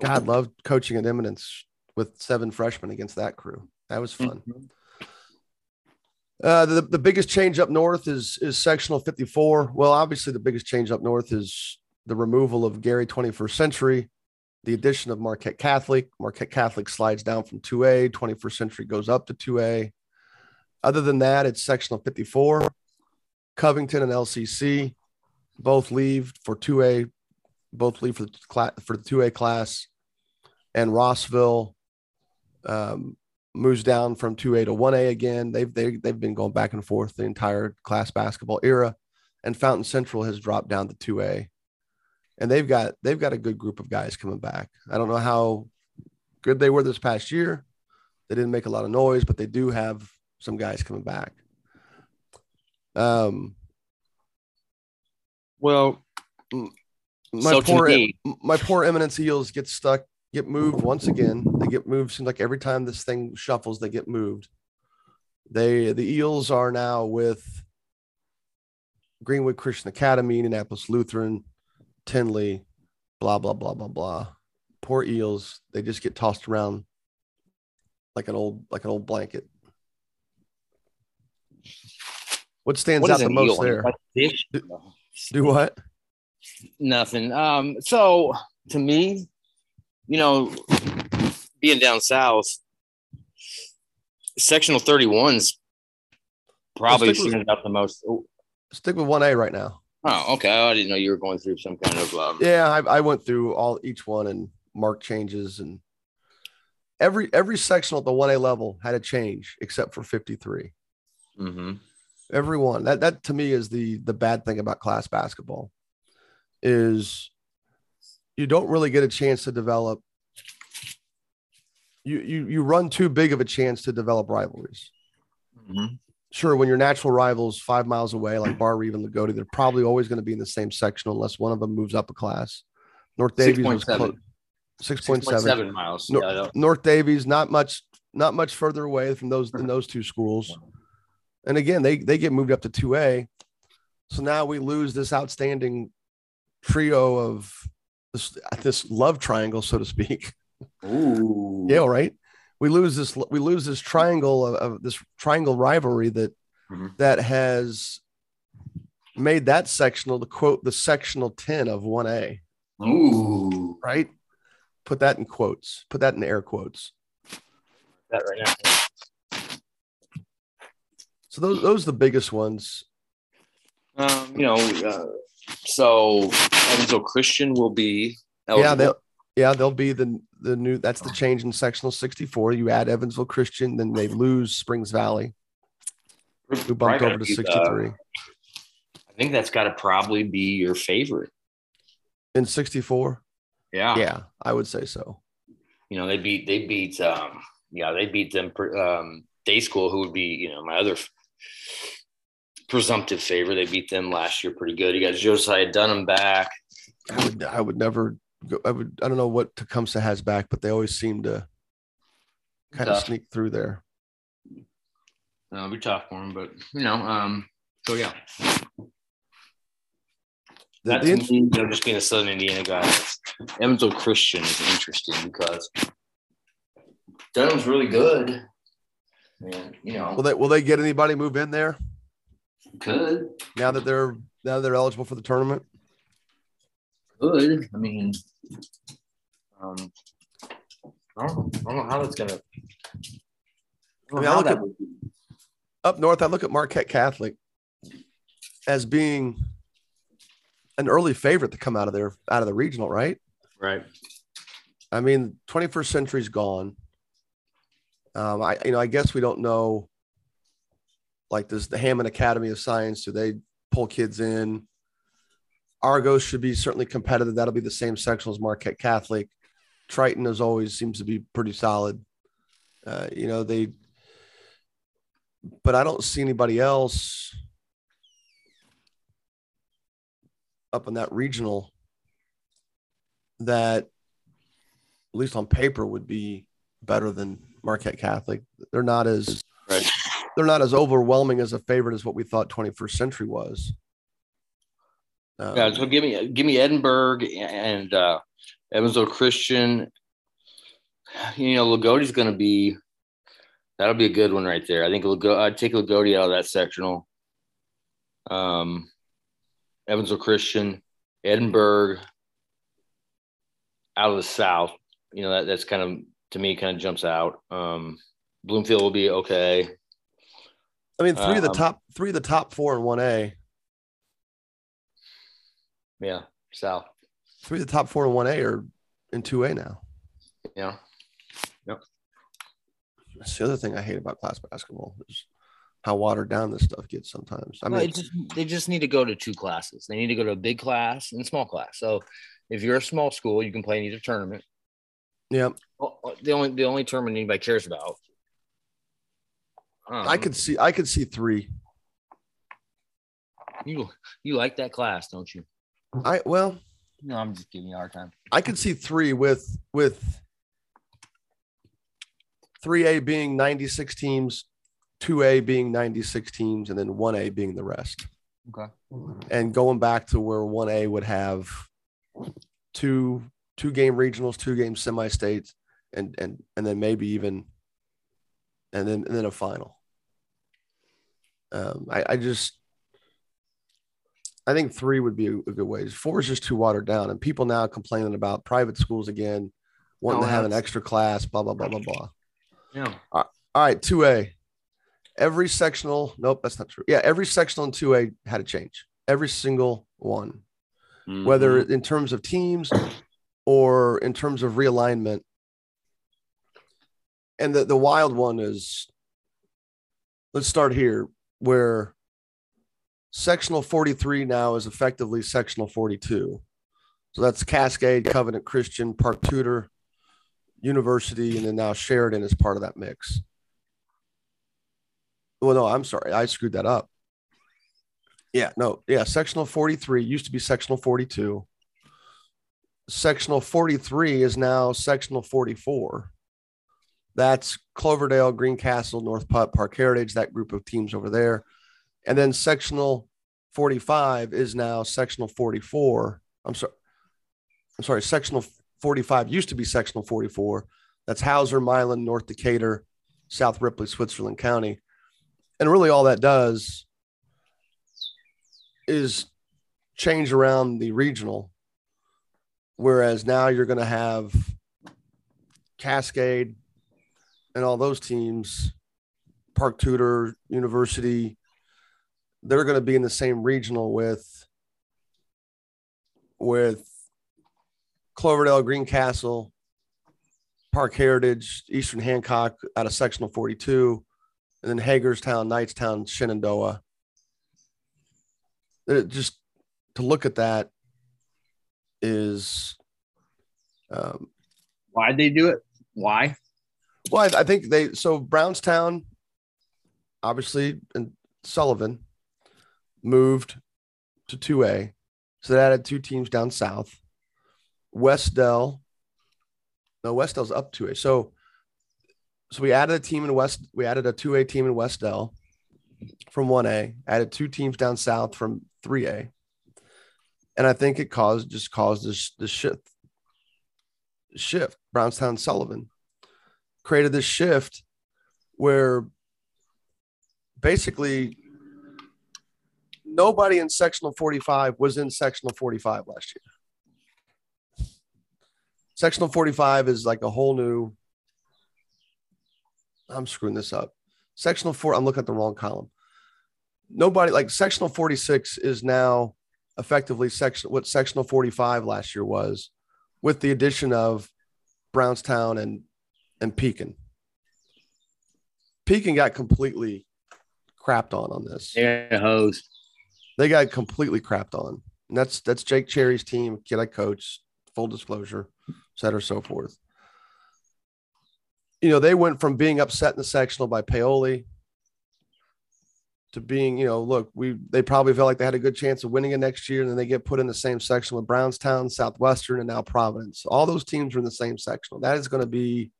God, loved coaching at Eminence with seven freshmen against that crew. That was fun. Mm-hmm. Uh, the the biggest change up north is is sectional fifty-four. Well, obviously the biggest change up north is the removal of Gary twenty-first Century, the addition of Marquette Catholic. Marquette Catholic slides down from two A, twenty-first Century goes up to two A. Other than that, it's sectional fifty-four. Covington and L C C both leave for two A, both leave for the class, for the two A class, and Rossville um, moves down from two A to one A again. They've they, they've been going back and forth the entire class basketball era, and Fountain Central has dropped down to two A, and they've got they've got a good group of guys coming back. I don't know how good they were this past year. They didn't make a lot of noise, but they do have some guys coming back. Um. Well, my so poor my poor Eminence Eels get stuck. Get moved once again. They get moved. Seems like every time this thing shuffles, they get moved. They the Eels are now with Greenwood Christian Academy, Indianapolis Lutheran, Tinley, blah blah blah blah blah. Poor Eels. They just get tossed around like an old like an old blanket. What stands what out the most eel? There? Do, do what? Nothing. Um. So to me, you know, being down south, sectional thirty-one's probably well, stands out the most. Oh. Stick with one A right now. Oh, okay. I didn't know you were going through some kind of. Um... Yeah, I, I went through all each one and marked changes, and every every sectional at the one A level had a change except for fifty-three. Mm-hmm. Everyone that that to me is the the bad thing about class basketball is. You don't really get a chance to develop. You you you run too big of a chance to develop rivalries. Mm-hmm. Sure, when your natural rival's five miles away, like Bar Reeve and Lagootie, they're probably always going to be in the same section unless one of them moves up a class. North Davies was close. six point seven miles. No, yeah, North Davies not much not much further away from those than those two schools. And again, they they get moved up to two A. So now we lose this outstanding trio of This, this love triangle, so to speak. Ooh. Yeah, right. We lose this. We lose this triangle of, of this triangle rivalry that mm-hmm. that has made that sectional, to quote, the sectional ten of one A. Ooh, right. Put that in quotes. Put that in air quotes. That right now. So those those are the biggest ones. Um, you know. Uh... So Evansville Christian will be eligible. Yeah, they'll yeah, they'll be the the new that's the change in sectional sixty-four. You add Evansville Christian, then they lose Springs Valley, who bumped over to sixty-three. The, I think that's gotta probably be your favorite. In sixty-four? Yeah. Yeah, I would say so. You know, they beat they beat um yeah, they beat them um day school, who would be, you know, my other presumptive favor. They beat them last year pretty good. You got Josiah Dunham back. I would, I would never go. I would, I don't know what Tecumseh has back, but they always seem to kind tough. of sneak through there. It'll be tough for them, but you know, um, so yeah. The, the int- me, I'm just being a Southern Indiana guy. Evansville Christian is interesting because Dunham's really good. And, you know, will they, will they get anybody move in there? Could now that they're now that they're eligible for the tournament. Could I mean, um, I don't, I don't know how that's gonna. I mean, I look at, up north, I look at Marquette Catholic as being an early favorite to come out of their out of the regional, right? Right. I mean, twenty-first Century's gone. Um, I you know I guess we don't know. Like this, the Hammond Academy of Science, do they pull kids in? Argos should be certainly competitive. That'll be the same section as Marquette Catholic. Triton, as always, seems to be pretty solid. Uh, you know, they, but I don't see anybody else up in that regional that, at least on paper, would be better than Marquette Catholic. They're not as right. they're not as overwhelming as a favorite as what we thought twenty-first century was. Um, yeah, so give me give me Edinburgh and uh, Evansville Christian. You know, Lagootie's going to be that'll be a good one right there. I think Lago- I'd take Lagootie out of that sectional. Um, Evansville Christian, Edinburgh out of the South. You know, that that's kind of to me kind of jumps out. Um, Bloomfield will be okay. I mean, three um, of the top three of the top four in one A. Yeah, South. Three of the top four in one A are in two A now. Yeah. Yep. That's the other thing I hate about class basketball is how watered down this stuff gets sometimes. I mean, well, just, they just need to go to two classes. They need to go to a big class and a small class. So if you're a small school, you can play in either tournament. Yeah. Well, the only the only tournament anybody cares about. Um, I could see I could see three. You you like that class, don't you? I well. No, I'm just giving you a hard time. I could see three with with three A being ninety-six teams, two A being ninety-six teams, and then one A being the rest. Okay. And going back to where one A would have two two game regionals, two game semi-states, and and and then maybe even and then and then a final. Um, I, I just I think three would be a good way. Four is just too watered down, and people now complaining about private schools again, wanting oh, to have an extra class, blah, blah, blah, blah, blah. Yeah. All right, two A. Every sectional – nope, that's not true. Yeah, every sectional in two A had a change, every single one, mm-hmm. whether in terms of teams or in terms of realignment. And the, the wild one is – let's start here where – sectional forty-three now is effectively sectional forty-two. So that's Cascade, Covenant Christian, Park Tudor, University, and then now Sheridan is part of that mix. Well, no, I'm sorry. I screwed that up. Yeah, no. Yeah, sectional forty-three used to be sectional forty-two. Sectional forty-three is now sectional forty-four. That's Cloverdale, Greencastle, North Putt, Park Heritage, that group of teams over there. And then sectional forty-five is now sectional forty-four. I'm sorry. I'm sorry. Sectional forty-five used to be sectional forty-four. That's Hauser, Milan, North Decatur, South Ripley, Switzerland County. And really all that does is change around the regional. Whereas now you're going to have Cascade and all those teams, Park Tudor, University, they're going to be in the same regional with, with Cloverdale, Greencastle, Park Heritage, Eastern Hancock out of sectional forty-two, and then Hagerstown, Knightstown, Shenandoah. It just to look at that is um, why'd they do it? Why? Well, I, I think they so Brownstown, obviously, and Sullivan moved to two A. So that added two teams down south. West Dell. No, West Dell's up two A. So so we added a team in West. We added a two A team in West Dell from one A. Added two teams down south from three A. And I think it caused just caused this this shift. Shift. Brownstown Sullivan created this shift where basically nobody in sectional forty-five was in sectional forty-five last year. Sectional forty-five is like a whole new. I'm screwing this up. Sectional four. I'm looking at the wrong column. Nobody like sectional forty-six is now effectively section what sectional forty-five last year was, with the addition of Brownstown and and Pekin. Pekin got completely crapped on on this. Yeah, hosed. They got completely crapped on. And that's that's Jake Cherry's team, kid I coach, full disclosure, et cetera, so forth. You know, they went from being upset in the sectional by Paoli to being, you know, look, we they probably felt like they had a good chance of winning it next year, and then they get put in the same section with Brownstown, Southwestern, and now Providence. All those teams are in the same sectional. That is going to be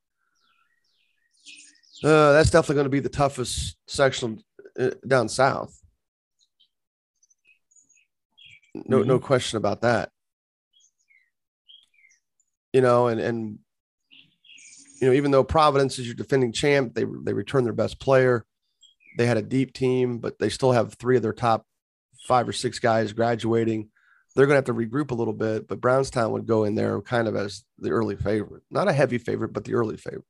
Uh, that's definitely going to be the toughest section uh, down south. No, mm-hmm. no question about that. You know, and, and, you know, even though Providence is your defending champ, they, they returned their best player. They had a deep team, but they still have three of their top five or six guys graduating. They're going to have to regroup a little bit, but Brownstown would go in there kind of as the early favorite, not a heavy favorite, but the early favorite.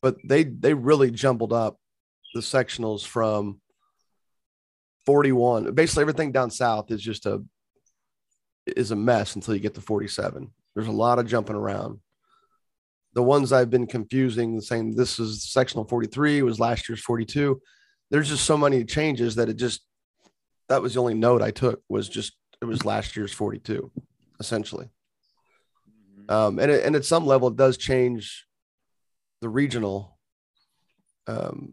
But they, they really jumbled up the sectionals from forty-one. Basically everything down south is just a, is a mess until you get to forty-seven. There's a lot of jumping around. The ones I've been confusing, saying this is sectional forty-three, it was last year's forty-two. There's just so many changes that it just, that was the only note I took was just, it was last year's forty-two, essentially. Um, and, it, and at some level, it does change the regional um,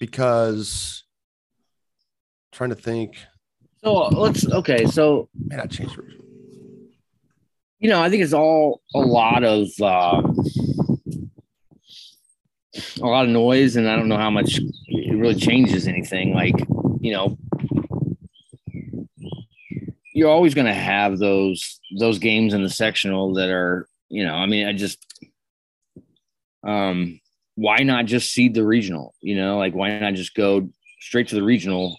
because I'm trying to think. So let's, okay, so. Man, I changed the regional. You know, I think it's all a lot of uh, a lot of noise, and I don't know how much it really changes anything. Like, you know, you're always going to have those those games in the sectional that are, you know, I mean, I just um, why not just seed the regional? You know, like why not just go straight to the regional?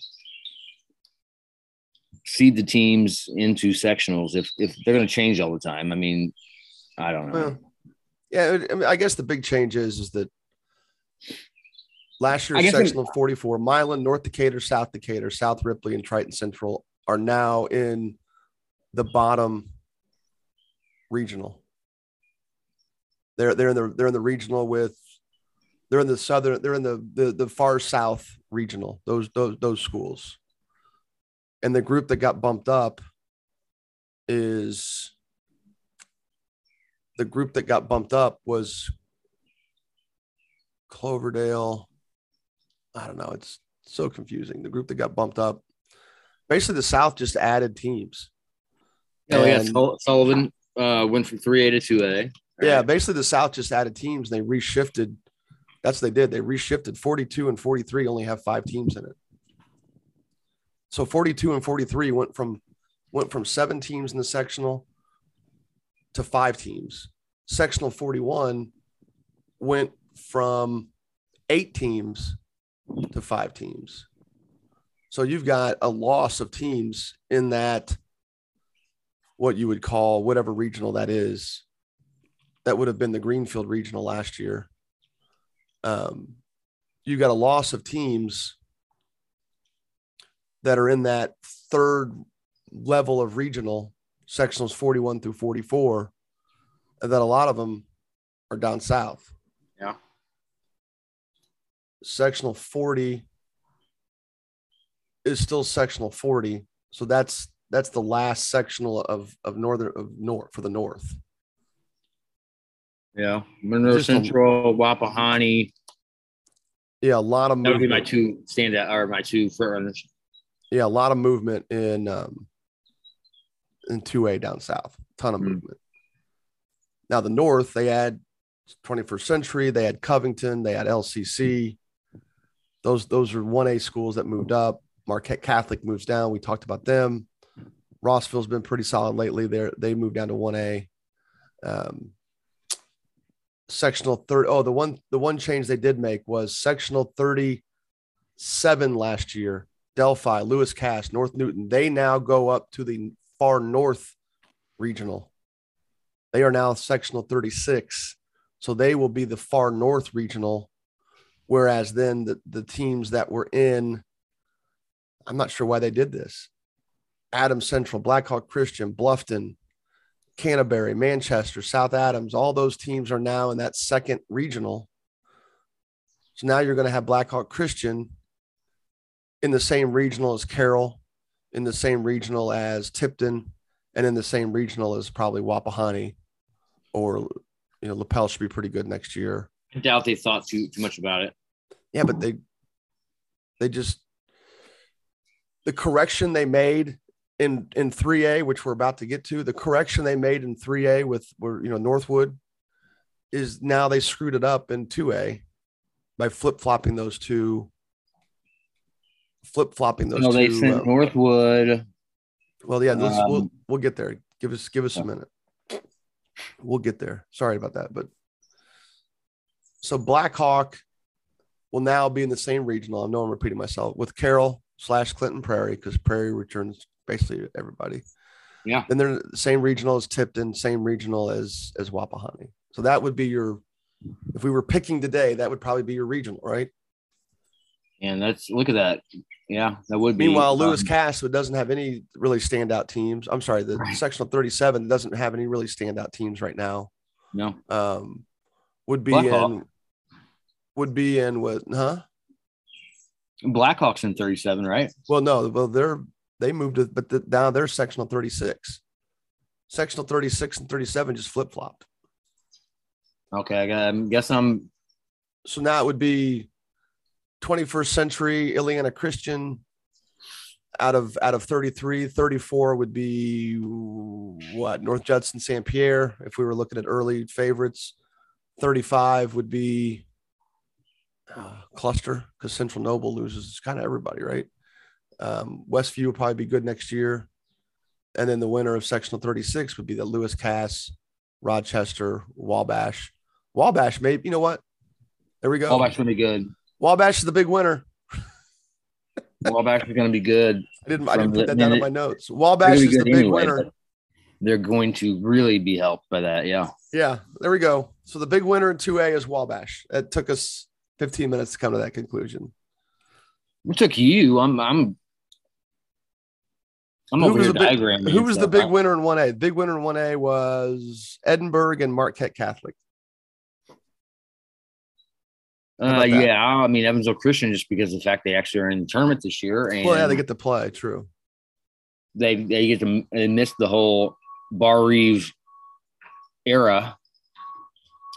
Seed the teams into sectionals if if they're going to change all the time. I mean, I don't know. Well, yeah, I mean, I guess the big change is is that last year's sectional of forty-four, Milan, North Decatur, South Decatur, South Ripley, and Triton Central are now in the bottom regional. They're they're in the they're in the regional with they're in the southern they're in the the, the far south regional. Those those those schools. And the group that got bumped up is the group that got bumped up was Cloverdale. I don't know. It's so confusing. The group that got bumped up, basically the South just added teams. Oh, and, yeah. Sul- Sullivan uh, went from three A to two A. Right? Yeah. Basically the South just added teams. And they reshifted. That's what they did. They reshifted forty-two and forty-three only have five teams in it. So forty-two and forty-three went from went from seven teams in the sectional to five teams. Sectional forty-one went from eight teams to five teams. So you've got a loss of teams in that, what you would call whatever regional that is, that would have been the Greenfield regional last year. Um, you got a loss of teams that are in that third level of regional sectionals, forty-one through forty-four, that a lot of them are down south. Yeah. Sectional forty is still sectional forty. So that's, that's the last sectional of, of Northern of North for the North. Yeah. Monroe Central, Wapahani. Yeah. A lot of, that would be my two standout or my two frontrunners. Yeah, a lot of movement in um, in two A down south. Ton of mm-hmm. movement. Now the North, they had twenty-first Century, they had Covington, they had L C C. Those those are one A schools that moved up. Marquette Catholic moves down. We talked about them. Rossville's been pretty solid lately. They they moved down to one A. Um, sectional third. Oh, the one the one change they did make was sectional thirty-seven last year. Delphi, Lewis Cass, North Newton, they now go up to the far north regional. They are now sectional thirty-six. So they will be the far north regional. Whereas then the, the teams that were in, I'm not sure why they did this. Adams Central, Blackhawk Christian, Bluffton, Canterbury, Manchester, South Adams, all those teams are now in that second regional. So now you're going to have Blackhawk Christian in the same regional as Carroll, in the same regional as Tipton, and in the same regional as probably Wapahani, or, you know, LaPel should be pretty good next year. I doubt they thought too too much about it. Yeah, but they they just the correction they made in in three A, which we're about to get to, the correction they made in three A with were you know Northwood is now they screwed it up in two A by flip-flopping those two. Flip-flopping those no, two. No, they sent um, Northwood. Well, yeah, this, um, we'll, we'll get there. Give us give us a minute. We'll get there. Sorry about that. But so Blackhawk will now be in the same regional. I know I'm repeating myself with Carroll slash Clinton Prairie, because Prairie returns basically everybody. Yeah. Then they're the same regional as Tipton, same regional as as Wapahani. So that would be your, if we were picking today, that would probably be your regional, right? And that's, look at that. Yeah, that would be. Meanwhile, Lewis um, Cass, who doesn't have any really standout teams. I'm sorry, the right. Sectional thirty-seven doesn't have any really standout teams right now. No. Um, would be Blackhawk. in. Would be in what? Huh? Blackhawks in thirty-seven, right? Well, no. Well, they're they moved to, but the, now they're sectional thirty-six. Sectional thirty-six and thirty-seven just flip flopped. Okay, I got, I'm guessing I'm. So now it would be twenty-first century Indiana Christian out of out of thirty-three. Thirty-four would be what? North Judson Saint Pierre, if we were looking at early favorites. thirty-five would be uh, Cluster, because Central Noble loses kind of everybody, right? Um, Westview will probably be good next year. And then the winner of sectional thirty-six would be the Lewis Cass, Rochester, Wabash. Wabash, maybe, you know what? There we go. Wabash would be good. Wabash is the big winner. Wabash is going to be good. I didn't, I didn't put that down in my notes. Wabash is the big anyway, winner. They're going to really be helped by that, yeah. Yeah, there we go. So the big winner in two A is Wabash. It took us fifteen minutes to come to that conclusion. It took you. I'm I'm I'm over here diagramming. Who was the big winner in one A? The big winner in one A was Edinburgh and Marquette Catholic. Uh, yeah, I mean, Evansville Christian, just because of the fact they actually are in the tournament this year. And well, yeah, they get to play, true. They they get to they miss the whole Bar Reeve era.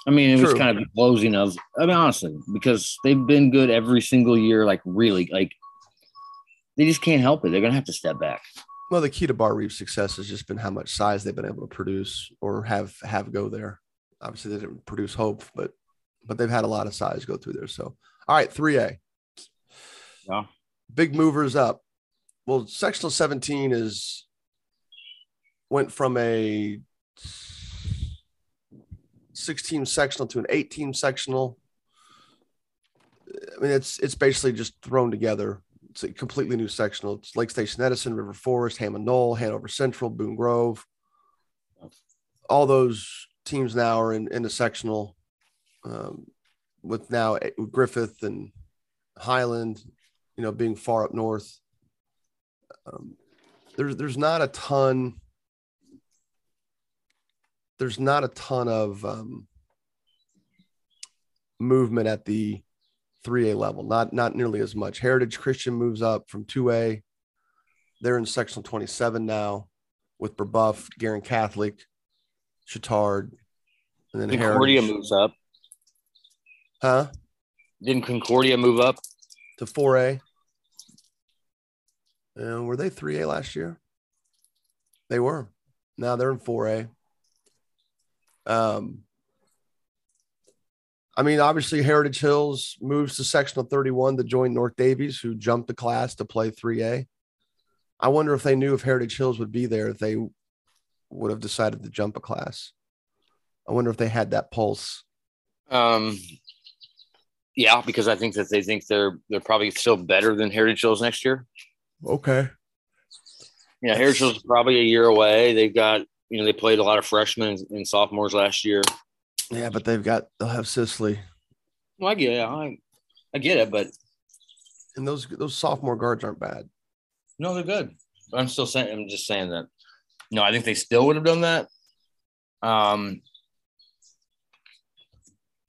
I mean, it true. was kind of the closing of, I mean, honestly, because they've been good every single year, like really, like they just can't help it. They're going to have to step back. Well, the key to Bar Reeve's success has just been how much size they've been able to produce or have have go there. Obviously, they didn't produce Hope, but. But they've had a lot of size go through there. So, all right, three A. Yeah. Big movers up. Well, sectional seventeen is went from a six-team sectional to an eight-team sectional. I mean, it's it's basically just thrown together. It's a completely new sectional. It's Lake Station Edison, River Forest, Hammond Knoll, Hanover Central, Boone Grove. All those teams now are in, in the sectional. Um, with now Griffith and Highland, you know, being far up north, um, there's there's not a ton. There's not a ton of um, movement at the three A level. Not not nearly as much. Heritage Christian moves up from two A. They're in sectional twenty-seven now, with Brebuff, Garin Catholic, Chittard, and then Concordia moves up. Huh? Didn't Concordia move up to four A? And were they three A last year? They were. Now they're in four A. Um, I mean, obviously, Heritage Hills moves to sectional thirty-one to join North Davies, who jumped the class to play three A. I wonder if they knew if Heritage Hills would be there, if they would have decided to jump a class. I wonder if they had that pulse. Um. Yeah, because I think that they think they're they're probably still better than Heritage Hills next year. Okay. Yeah, Heritage Hills is probably a year away. They've got, you know, they played a lot of freshmen and sophomores last year. Yeah, but they've got they'll have Sicily. Well, I get it. I, I get it, but and those those sophomore guards aren't bad. No, they're good. I'm still saying I'm just saying that. No, I think they still would have done that. Um.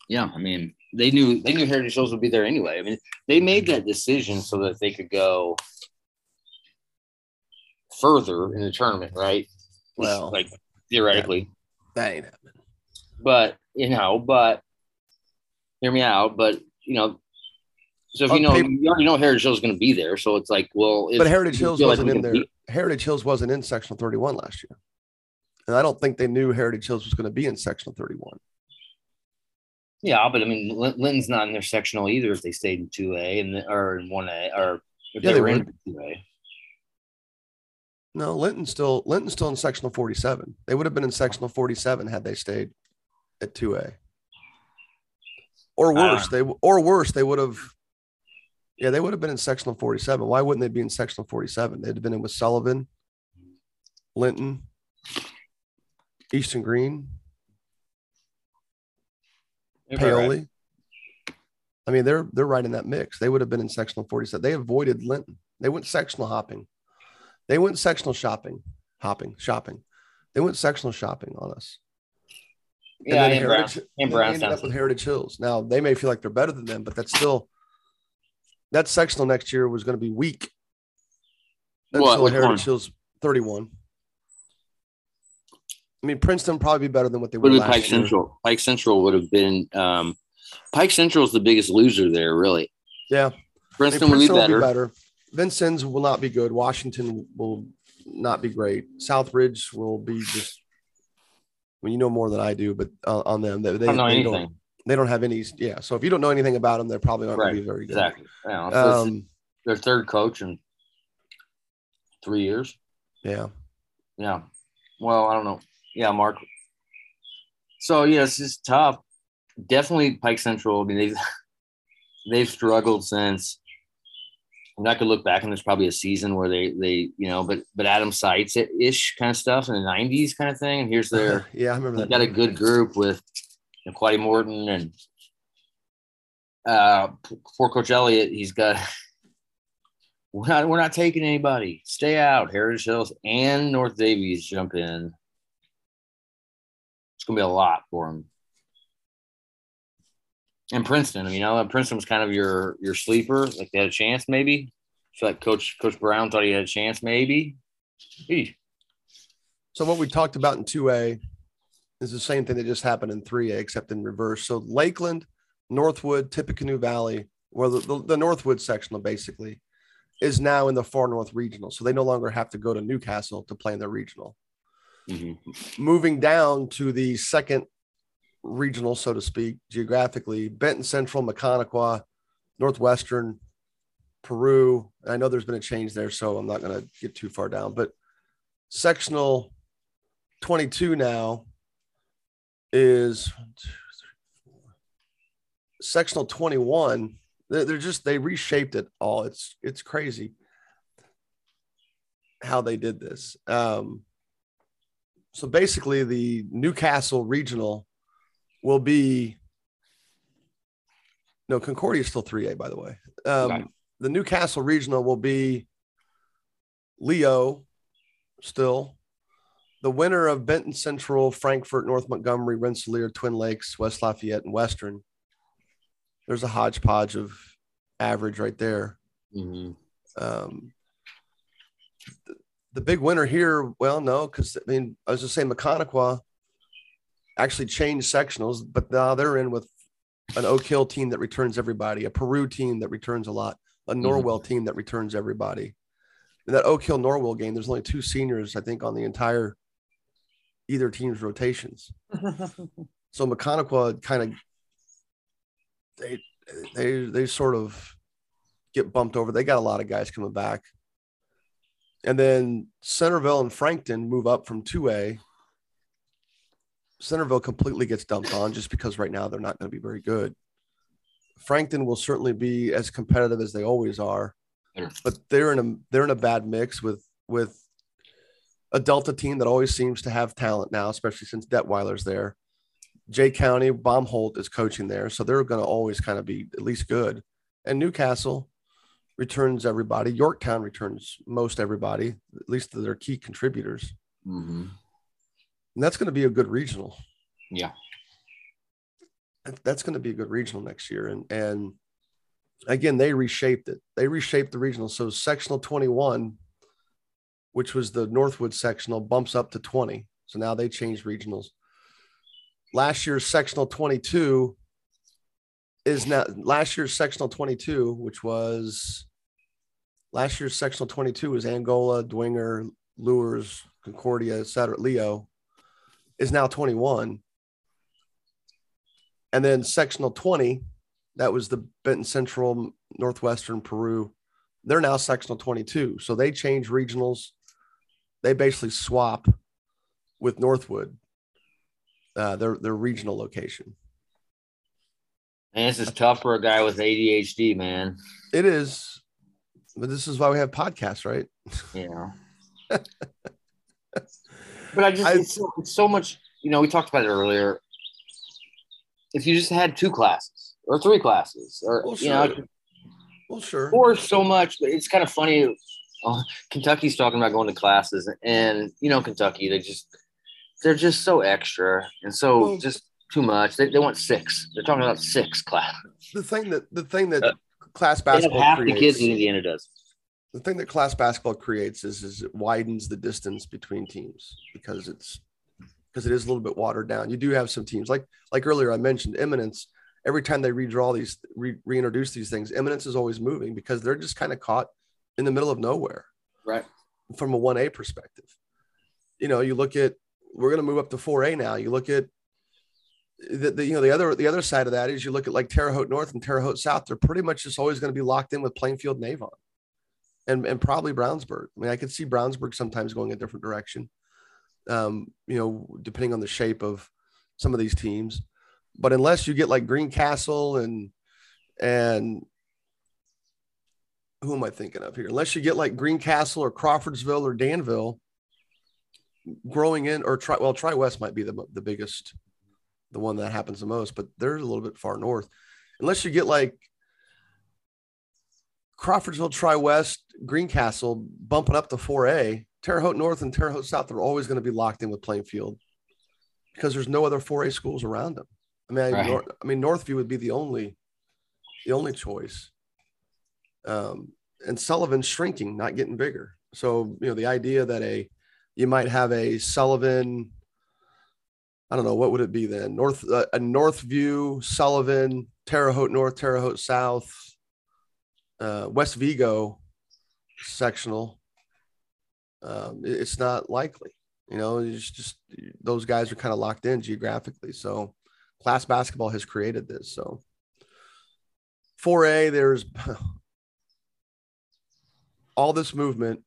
Yeah, I mean. They knew they knew Heritage Hills would be there anyway. I mean, they made that decision so that they could go further in the tournament, right? Well, like theoretically, that, that ain't happening. But you know, but hear me out. But you know, so if you know, you already know Heritage Hills is going to be there, so it's like, well, if, but Heritage Hills wasn't like in there. Be- Heritage Hills wasn't in Sectional thirty-one last year, and I don't think they knew Heritage Hills was going to be in Sectional thirty-one. Yeah, but I mean, Linton's not in their sectional either if they stayed in two A and or in one A or if yeah, they, they were in two A. No, Linton's still Linton's still in sectional forty-seven. They would have been in sectional forty-seven had they stayed at two A. Or worse, uh, they or worse they would have. Yeah, they would have been in sectional forty-seven. Why wouldn't they be in sectional forty-seven? They'd have been in with Sullivan, Linton, Eastern Green, Paoli. Right. I mean, they're they're right in that mix. They would have been in sectional forty-seven. They avoided Linton. They went sectional hopping. They went sectional shopping, hopping, shopping. They went sectional shopping on us. And yeah, and Brown. And Brown ended up with Heritage Hills. Now they may feel like they're better than them, but that's still that sectional next year was going to be weak. That's what, still like Heritage one? Hills thirty-one. I mean, Princeton probably be better than what they were last Pike year. Central. Pike Central would have been um, – Pike Central is the biggest loser there, really. Yeah. Princeton, I mean, Princeton will be better. Will be better. Vincennes will not be good. Washington will not be great. Southridge will be just – well, you know more than I do, but uh, on them. They, they, I don't know they anything. Don't, they don't have any – yeah. So if you don't know anything about them, they're probably not right. going to be very good. Exactly. Yeah, so um, their third coach in three years. Yeah. Yeah. Well, I don't know. Yeah, Mark. So yeah, it's just tough. Definitely Pike Central. I mean, they've they've struggled since. And I could look back and there's probably a season where they they you know, but but Adam Seitz ish kind of stuff in the nineties kind of thing. And here's their yeah, I remember that. Got a good group with you know, Quaddy Morton and uh, poor Coach Elliott. He's got we're not we're not taking anybody. Stay out. Heritage Hills and North Davies jump in. It's going to be a lot for him. And Princeton, I mean, you know, Princeton was kind of your your sleeper. Like they had a chance, maybe. I feel like Coach Coach Brown thought he had a chance, maybe. Eesh. So what we talked about in two A is the same thing that just happened in three A, except in reverse. So Lakeland, Northwood, Tippecanoe Valley, or the, the, the Northwood sectional basically, is now in the Far North Regional. So they no longer have to go to Newcastle to play in their regional. Mm-hmm. Moving down to the second regional, so to speak, geographically, Benton Central, McConaughey, Northwestern, Peru. I know there's been a change there, so I'm not going to get too far down, but sectional twenty-two now is one, two, three, four. Sectional twenty-one. They're, they're just, they reshaped it all. It's, it's crazy how they did this. Um, So basically the Newcastle regional will be – no, Concordia is still three A, by the way. Um, right. The Newcastle regional will be Leo still. The winner of Benton Central, Frankfort, North Montgomery, Rensselaer, Twin Lakes, West Lafayette, and Western. There's a hodgepodge of average right there. Mm-hmm. Um th- The big winner here, well, no, because, I mean, I was just saying McConaughey actually changed sectionals, but now they're in with an Oak Hill team that returns everybody, a Peru team that returns a lot, a Norwell mm-hmm. team that returns everybody. In that Oak Hill-Norwell game, there's only two seniors, I think, on the entire either team's rotations. So McConaughey kind of – they they they sort of get bumped over. They got a lot of guys coming back. And then Centerville and Frankton move up from two A. Centerville completely gets dumped on just because right now they're not going to be very good. Frankton will certainly be as competitive as they always are, but they're in a they're in a bad mix with with a Delta team that always seems to have talent now, especially since Detweiler's there. Jay County, Baumholt is coaching there, so they're going to always kind of be at least good. And Newcastle returns everybody. Yorktown returns most everybody, at least their key contributors. Mm-hmm. And that's going to be a good regional. Yeah. That's going to be a good regional next year. And, and again, they reshaped it. They reshaped the regional. So sectional twenty-one, which was the Northwood sectional, bumps up to twenty. So now they changed regionals. Last year's sectional twenty-two is now last year's sectional twenty-two, which was last year's sectional twenty-two was Angola, Dwinger, Lures, Concordia, et cetera. Leo is now twenty-one. And then sectional twenty, that was the Benton Central, Northwestern, Peru. They're now sectional twenty-two. So they changed regionals. They basically swap with Northwood, uh, their, their regional location. Man, this is tough for a guy with A D H D, man. It is. But this is why we have podcasts, right? Yeah. But I just, I, it's, so, it's so much, you know, we talked about it earlier. If you just had two classes or three classes or, well, you sure. know, well, sure. Or so much, but it's kind of funny. Oh, Kentucky's talking about going to classes and, you know, Kentucky, they just, they're just so extra. And so well, just too much. They, they want six. They're talking about six classes. The thing that, the thing that, uh, class basketball half creates, the kids in Indiana does. The thing that class basketball creates is, is it widens the distance between teams because it's because it is a little bit watered down. You do have some teams like like earlier I mentioned Eminence. Every time they redraw these, re, reintroduce these things, Eminence is always moving because they're just kind of caught in the middle of nowhere. Right. From a one A perspective, you know, you look at we're going to move up to four A now. You look at The, the, you know, the other the other side of that is you look at like Terre Haute North and Terre Haute South. They're pretty much just always going to be locked in with Plainfield and Avon and, and probably Brownsburg. I mean, I could see Brownsburg sometimes going a different direction, um, you know, depending on the shape of some of these teams. But unless you get like Greencastle and and who am I thinking of here? Unless you get like Greencastle or Crawfordsville or Danville growing in or try, well, Tri-West might be the the biggest the one that happens the most, but they're a little bit far north. Unless you get like Crawfordsville, Tri-West, Greencastle bumping up to four A, Terre Haute North and Terre Haute South are always going to be locked in with Plainfield because there's no other four A schools around them. I mean, right. I, North, I mean, Northview would be the only, the only choice. Um, and Sullivan's shrinking, not getting bigger. So, you know, the idea that a, you might have a Sullivan, I don't know, what would it be then? North, uh, a Northview, Sullivan, Terre Haute North, Terre Haute South, uh, West Vigo sectional. Um, it, it's not likely, you know, it's just those guys are kind of locked in geographically. So class basketball has created this. So four A, there's all this movement.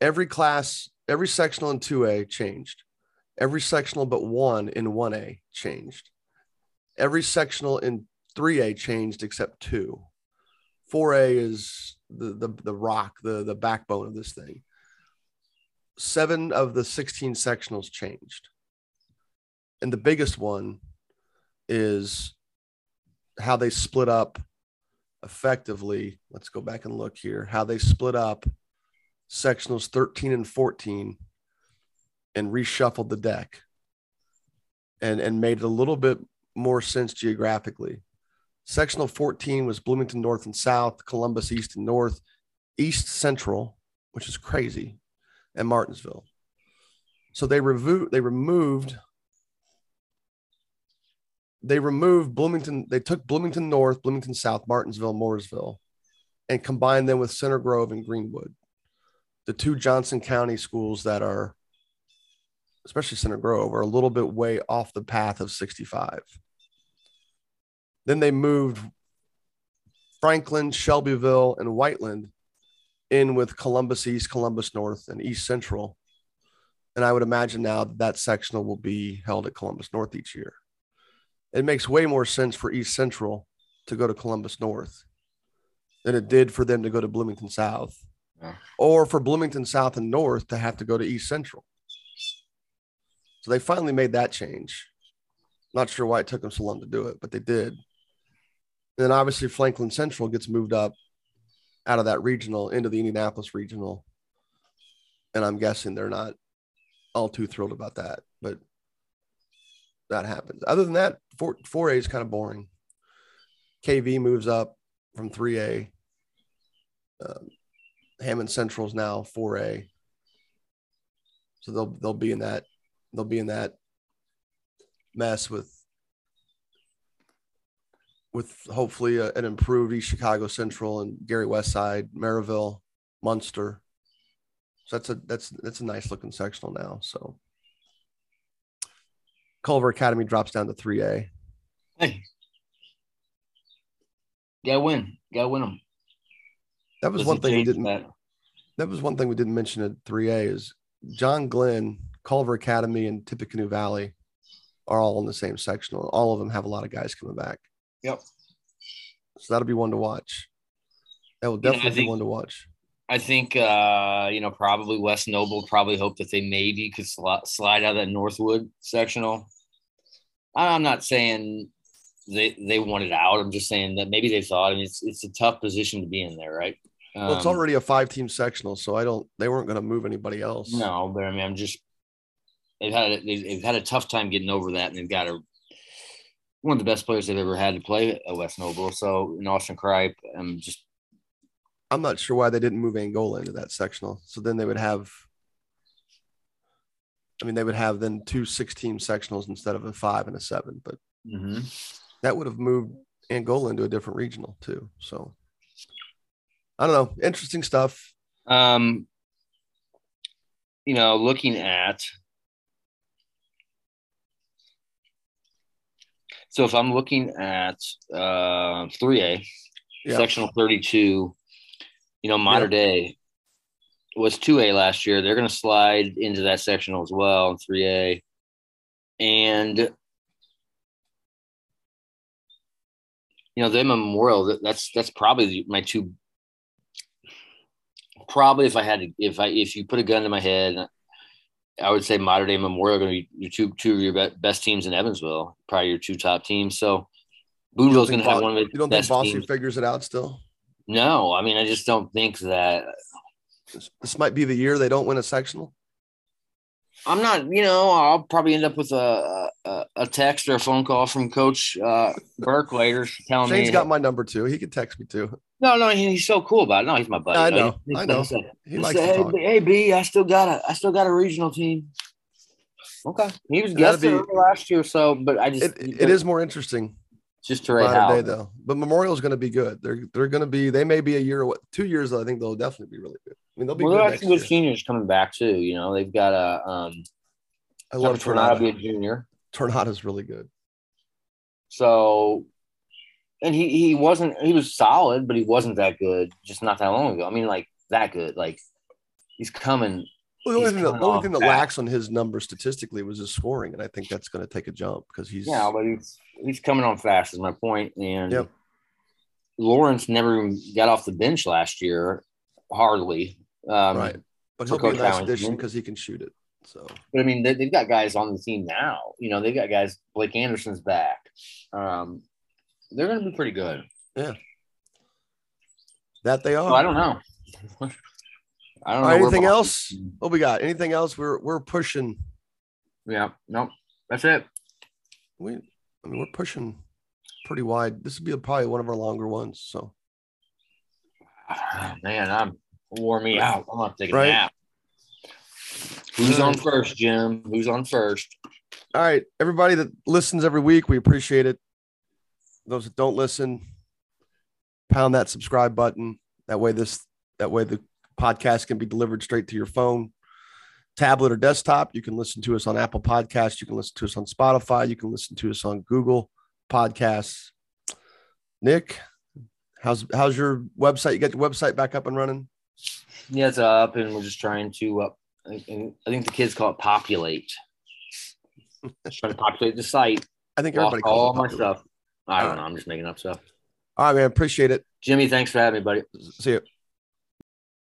Every class, every sectional in two A changed. Every sectional but one in one A changed. Every sectional in three A changed except two. four A is the the, the rock, the, the backbone of this thing. Seven of the sixteen sectionals changed. And the biggest one is how they split up effectively. Let's go back and look here. How they split up sectionals thirteen and fourteen and reshuffled the deck and, and made it a little bit more sense geographically. Sectional fourteen was Bloomington North and South, Columbus East and North, East Central, which is crazy, and Martinsville. So they revo- they removed they removed Bloomington, they took Bloomington North, Bloomington South, Martinsville, Mooresville, and combined them with Center Grove and Greenwood, the two Johnson County schools that are, especially Center Grove, are a little bit way off the path of sixty-five. Then they moved Franklin, Shelbyville, and Whiteland in with Columbus East, Columbus North, and East Central. And I would imagine now that, that sectional will be held at Columbus North each year. It makes way more sense for East Central to go to Columbus North than it did for them to go to Bloomington South, yeah, or for Bloomington South and North to have to go to East Central. So they finally made that change. Not sure why it took them so long to do it, but they did. And then obviously Franklin Central gets moved up out of that regional into the Indianapolis regional. And I'm guessing they're not all too thrilled about that, but that happens. Other than that, four A is kind of boring. K V moves up from three A. Um, Hammond Central is now four A. So they'll they'll be in that. They'll be in that mess with, with hopefully a, an improved East Chicago Central and Gary Westside, Maryville, Munster. So that's a that's that's a nice looking sectional now. So Culver Academy drops down to three A. Hey, gotta win, gotta win them. That was Does one thing we didn't. That? that was one thing we didn't mention at three A is John Glenn, Culver Academy, and Tippecanoe Valley are all in the same sectional. All of them have a lot of guys coming back. Yep. So that'll be one to watch. That will definitely you know, think, be one to watch. I think, uh, you know, probably West Noble probably hoped that they maybe could sl- slide out of that Northwood sectional. I'm not saying they they wanted out. I'm just saying that maybe they thought, I mean, it's it's a tough position to be in there, right? Um, well, it's already a five-team sectional, so I don't – they weren't going to move anybody else. No, but, I mean, I'm just – they've had a, they've had a tough time getting over that, and they've got a – one of the best players they've ever had to play at West Noble. So, in Austin Kripe, I'm just – I'm not sure why they didn't move Angola into that sectional. So, then they would have – I mean, they would have then two six-team sectionals instead of a five and a seven. But mm-hmm. that would have moved Angola into a different regional too. So, I don't know. Interesting stuff. Um, you know, looking at – So if I'm looking at uh, three A, yeah. sectional thirty-two, you know, modern yeah. day was two A last year. They're going to slide into that sectional as well in three A. And, you know, the Memorial, that's that's probably my two – probably if I had to – if I if you put a gun to my head – I would say modern day Memorial are going to be your two, two of your best teams in Evansville, probably your two top teams. So Boonville's going to have one of the You don't best think Bossy teams. Figures it out still? No, I mean, I just don't think that. This, this might be the year they don't win a sectional. I'm not, you know, I'll probably end up with a a, a text or a phone call from Coach uh, Burke later telling Shane's me. Shane's got my number too. He could text me too. No, no, he, he's so cool about it. No, he's my buddy. I know, he's, I know. He's, he he's, likes he's, to hey, talk. Hey, B, I still got a, I still got a regional team. Okay, he was guesting last year, so but I just it, it, it is more interesting. Just to right now, but Memorial's going to be good. They're they're going to be. They may be a year, what two years? I think they'll definitely be really good. I mean, they'll be well, good. They're actually good seniors coming back too. You know, they've got a. Um, I love Tornado. Be a junior. Tornado's really good. So, and he he wasn't. He was solid, but he wasn't that good. Just not that long ago. I mean, like that good. Like he's coming. Well, the only, thing that, the only thing that lacks on his number statistically was his scoring, and I think that's going to take a jump because he's – Yeah, but he's, he's coming on fast is my point. And yep. Lawrence never even got off the bench last year, hardly. Um, right, but he'll be a nice addition because he can shoot it. So, But, I mean, they, they've got guys on the team now. You know, they've got guys – Blake Anderson's back. Um, they're going to be pretty good. Yeah. That they are. So I don't know. I don't know. Right, anything else? What we got? Anything else? We're we're pushing. Yeah. Nope. That's it. We. I mean, we're pushing pretty wide. This would be probably one of our longer ones. So. Oh, man, I'm wore me out. I'm not taking a nap. Who's on first, Jim? Who's on first? All right, everybody that listens every week, we appreciate it. Those that don't listen, pound that subscribe button. That way, this. That way, the. podcast can be delivered straight to your phone, tablet, or desktop. You can listen to us on Apple Podcasts. You can listen to us on Spotify. You can listen to us on Google Podcasts. Nick, how's how's your website? You got your website back up and running? Yeah, it's up, and we're just trying to. Uh, I think the kids call it populate. Just trying to populate the site. I think everybody calls all it my stuff. I don't know. I'm just making up stuff. All right, man. Appreciate it, Jimmy. Thanks for having me, buddy. See you.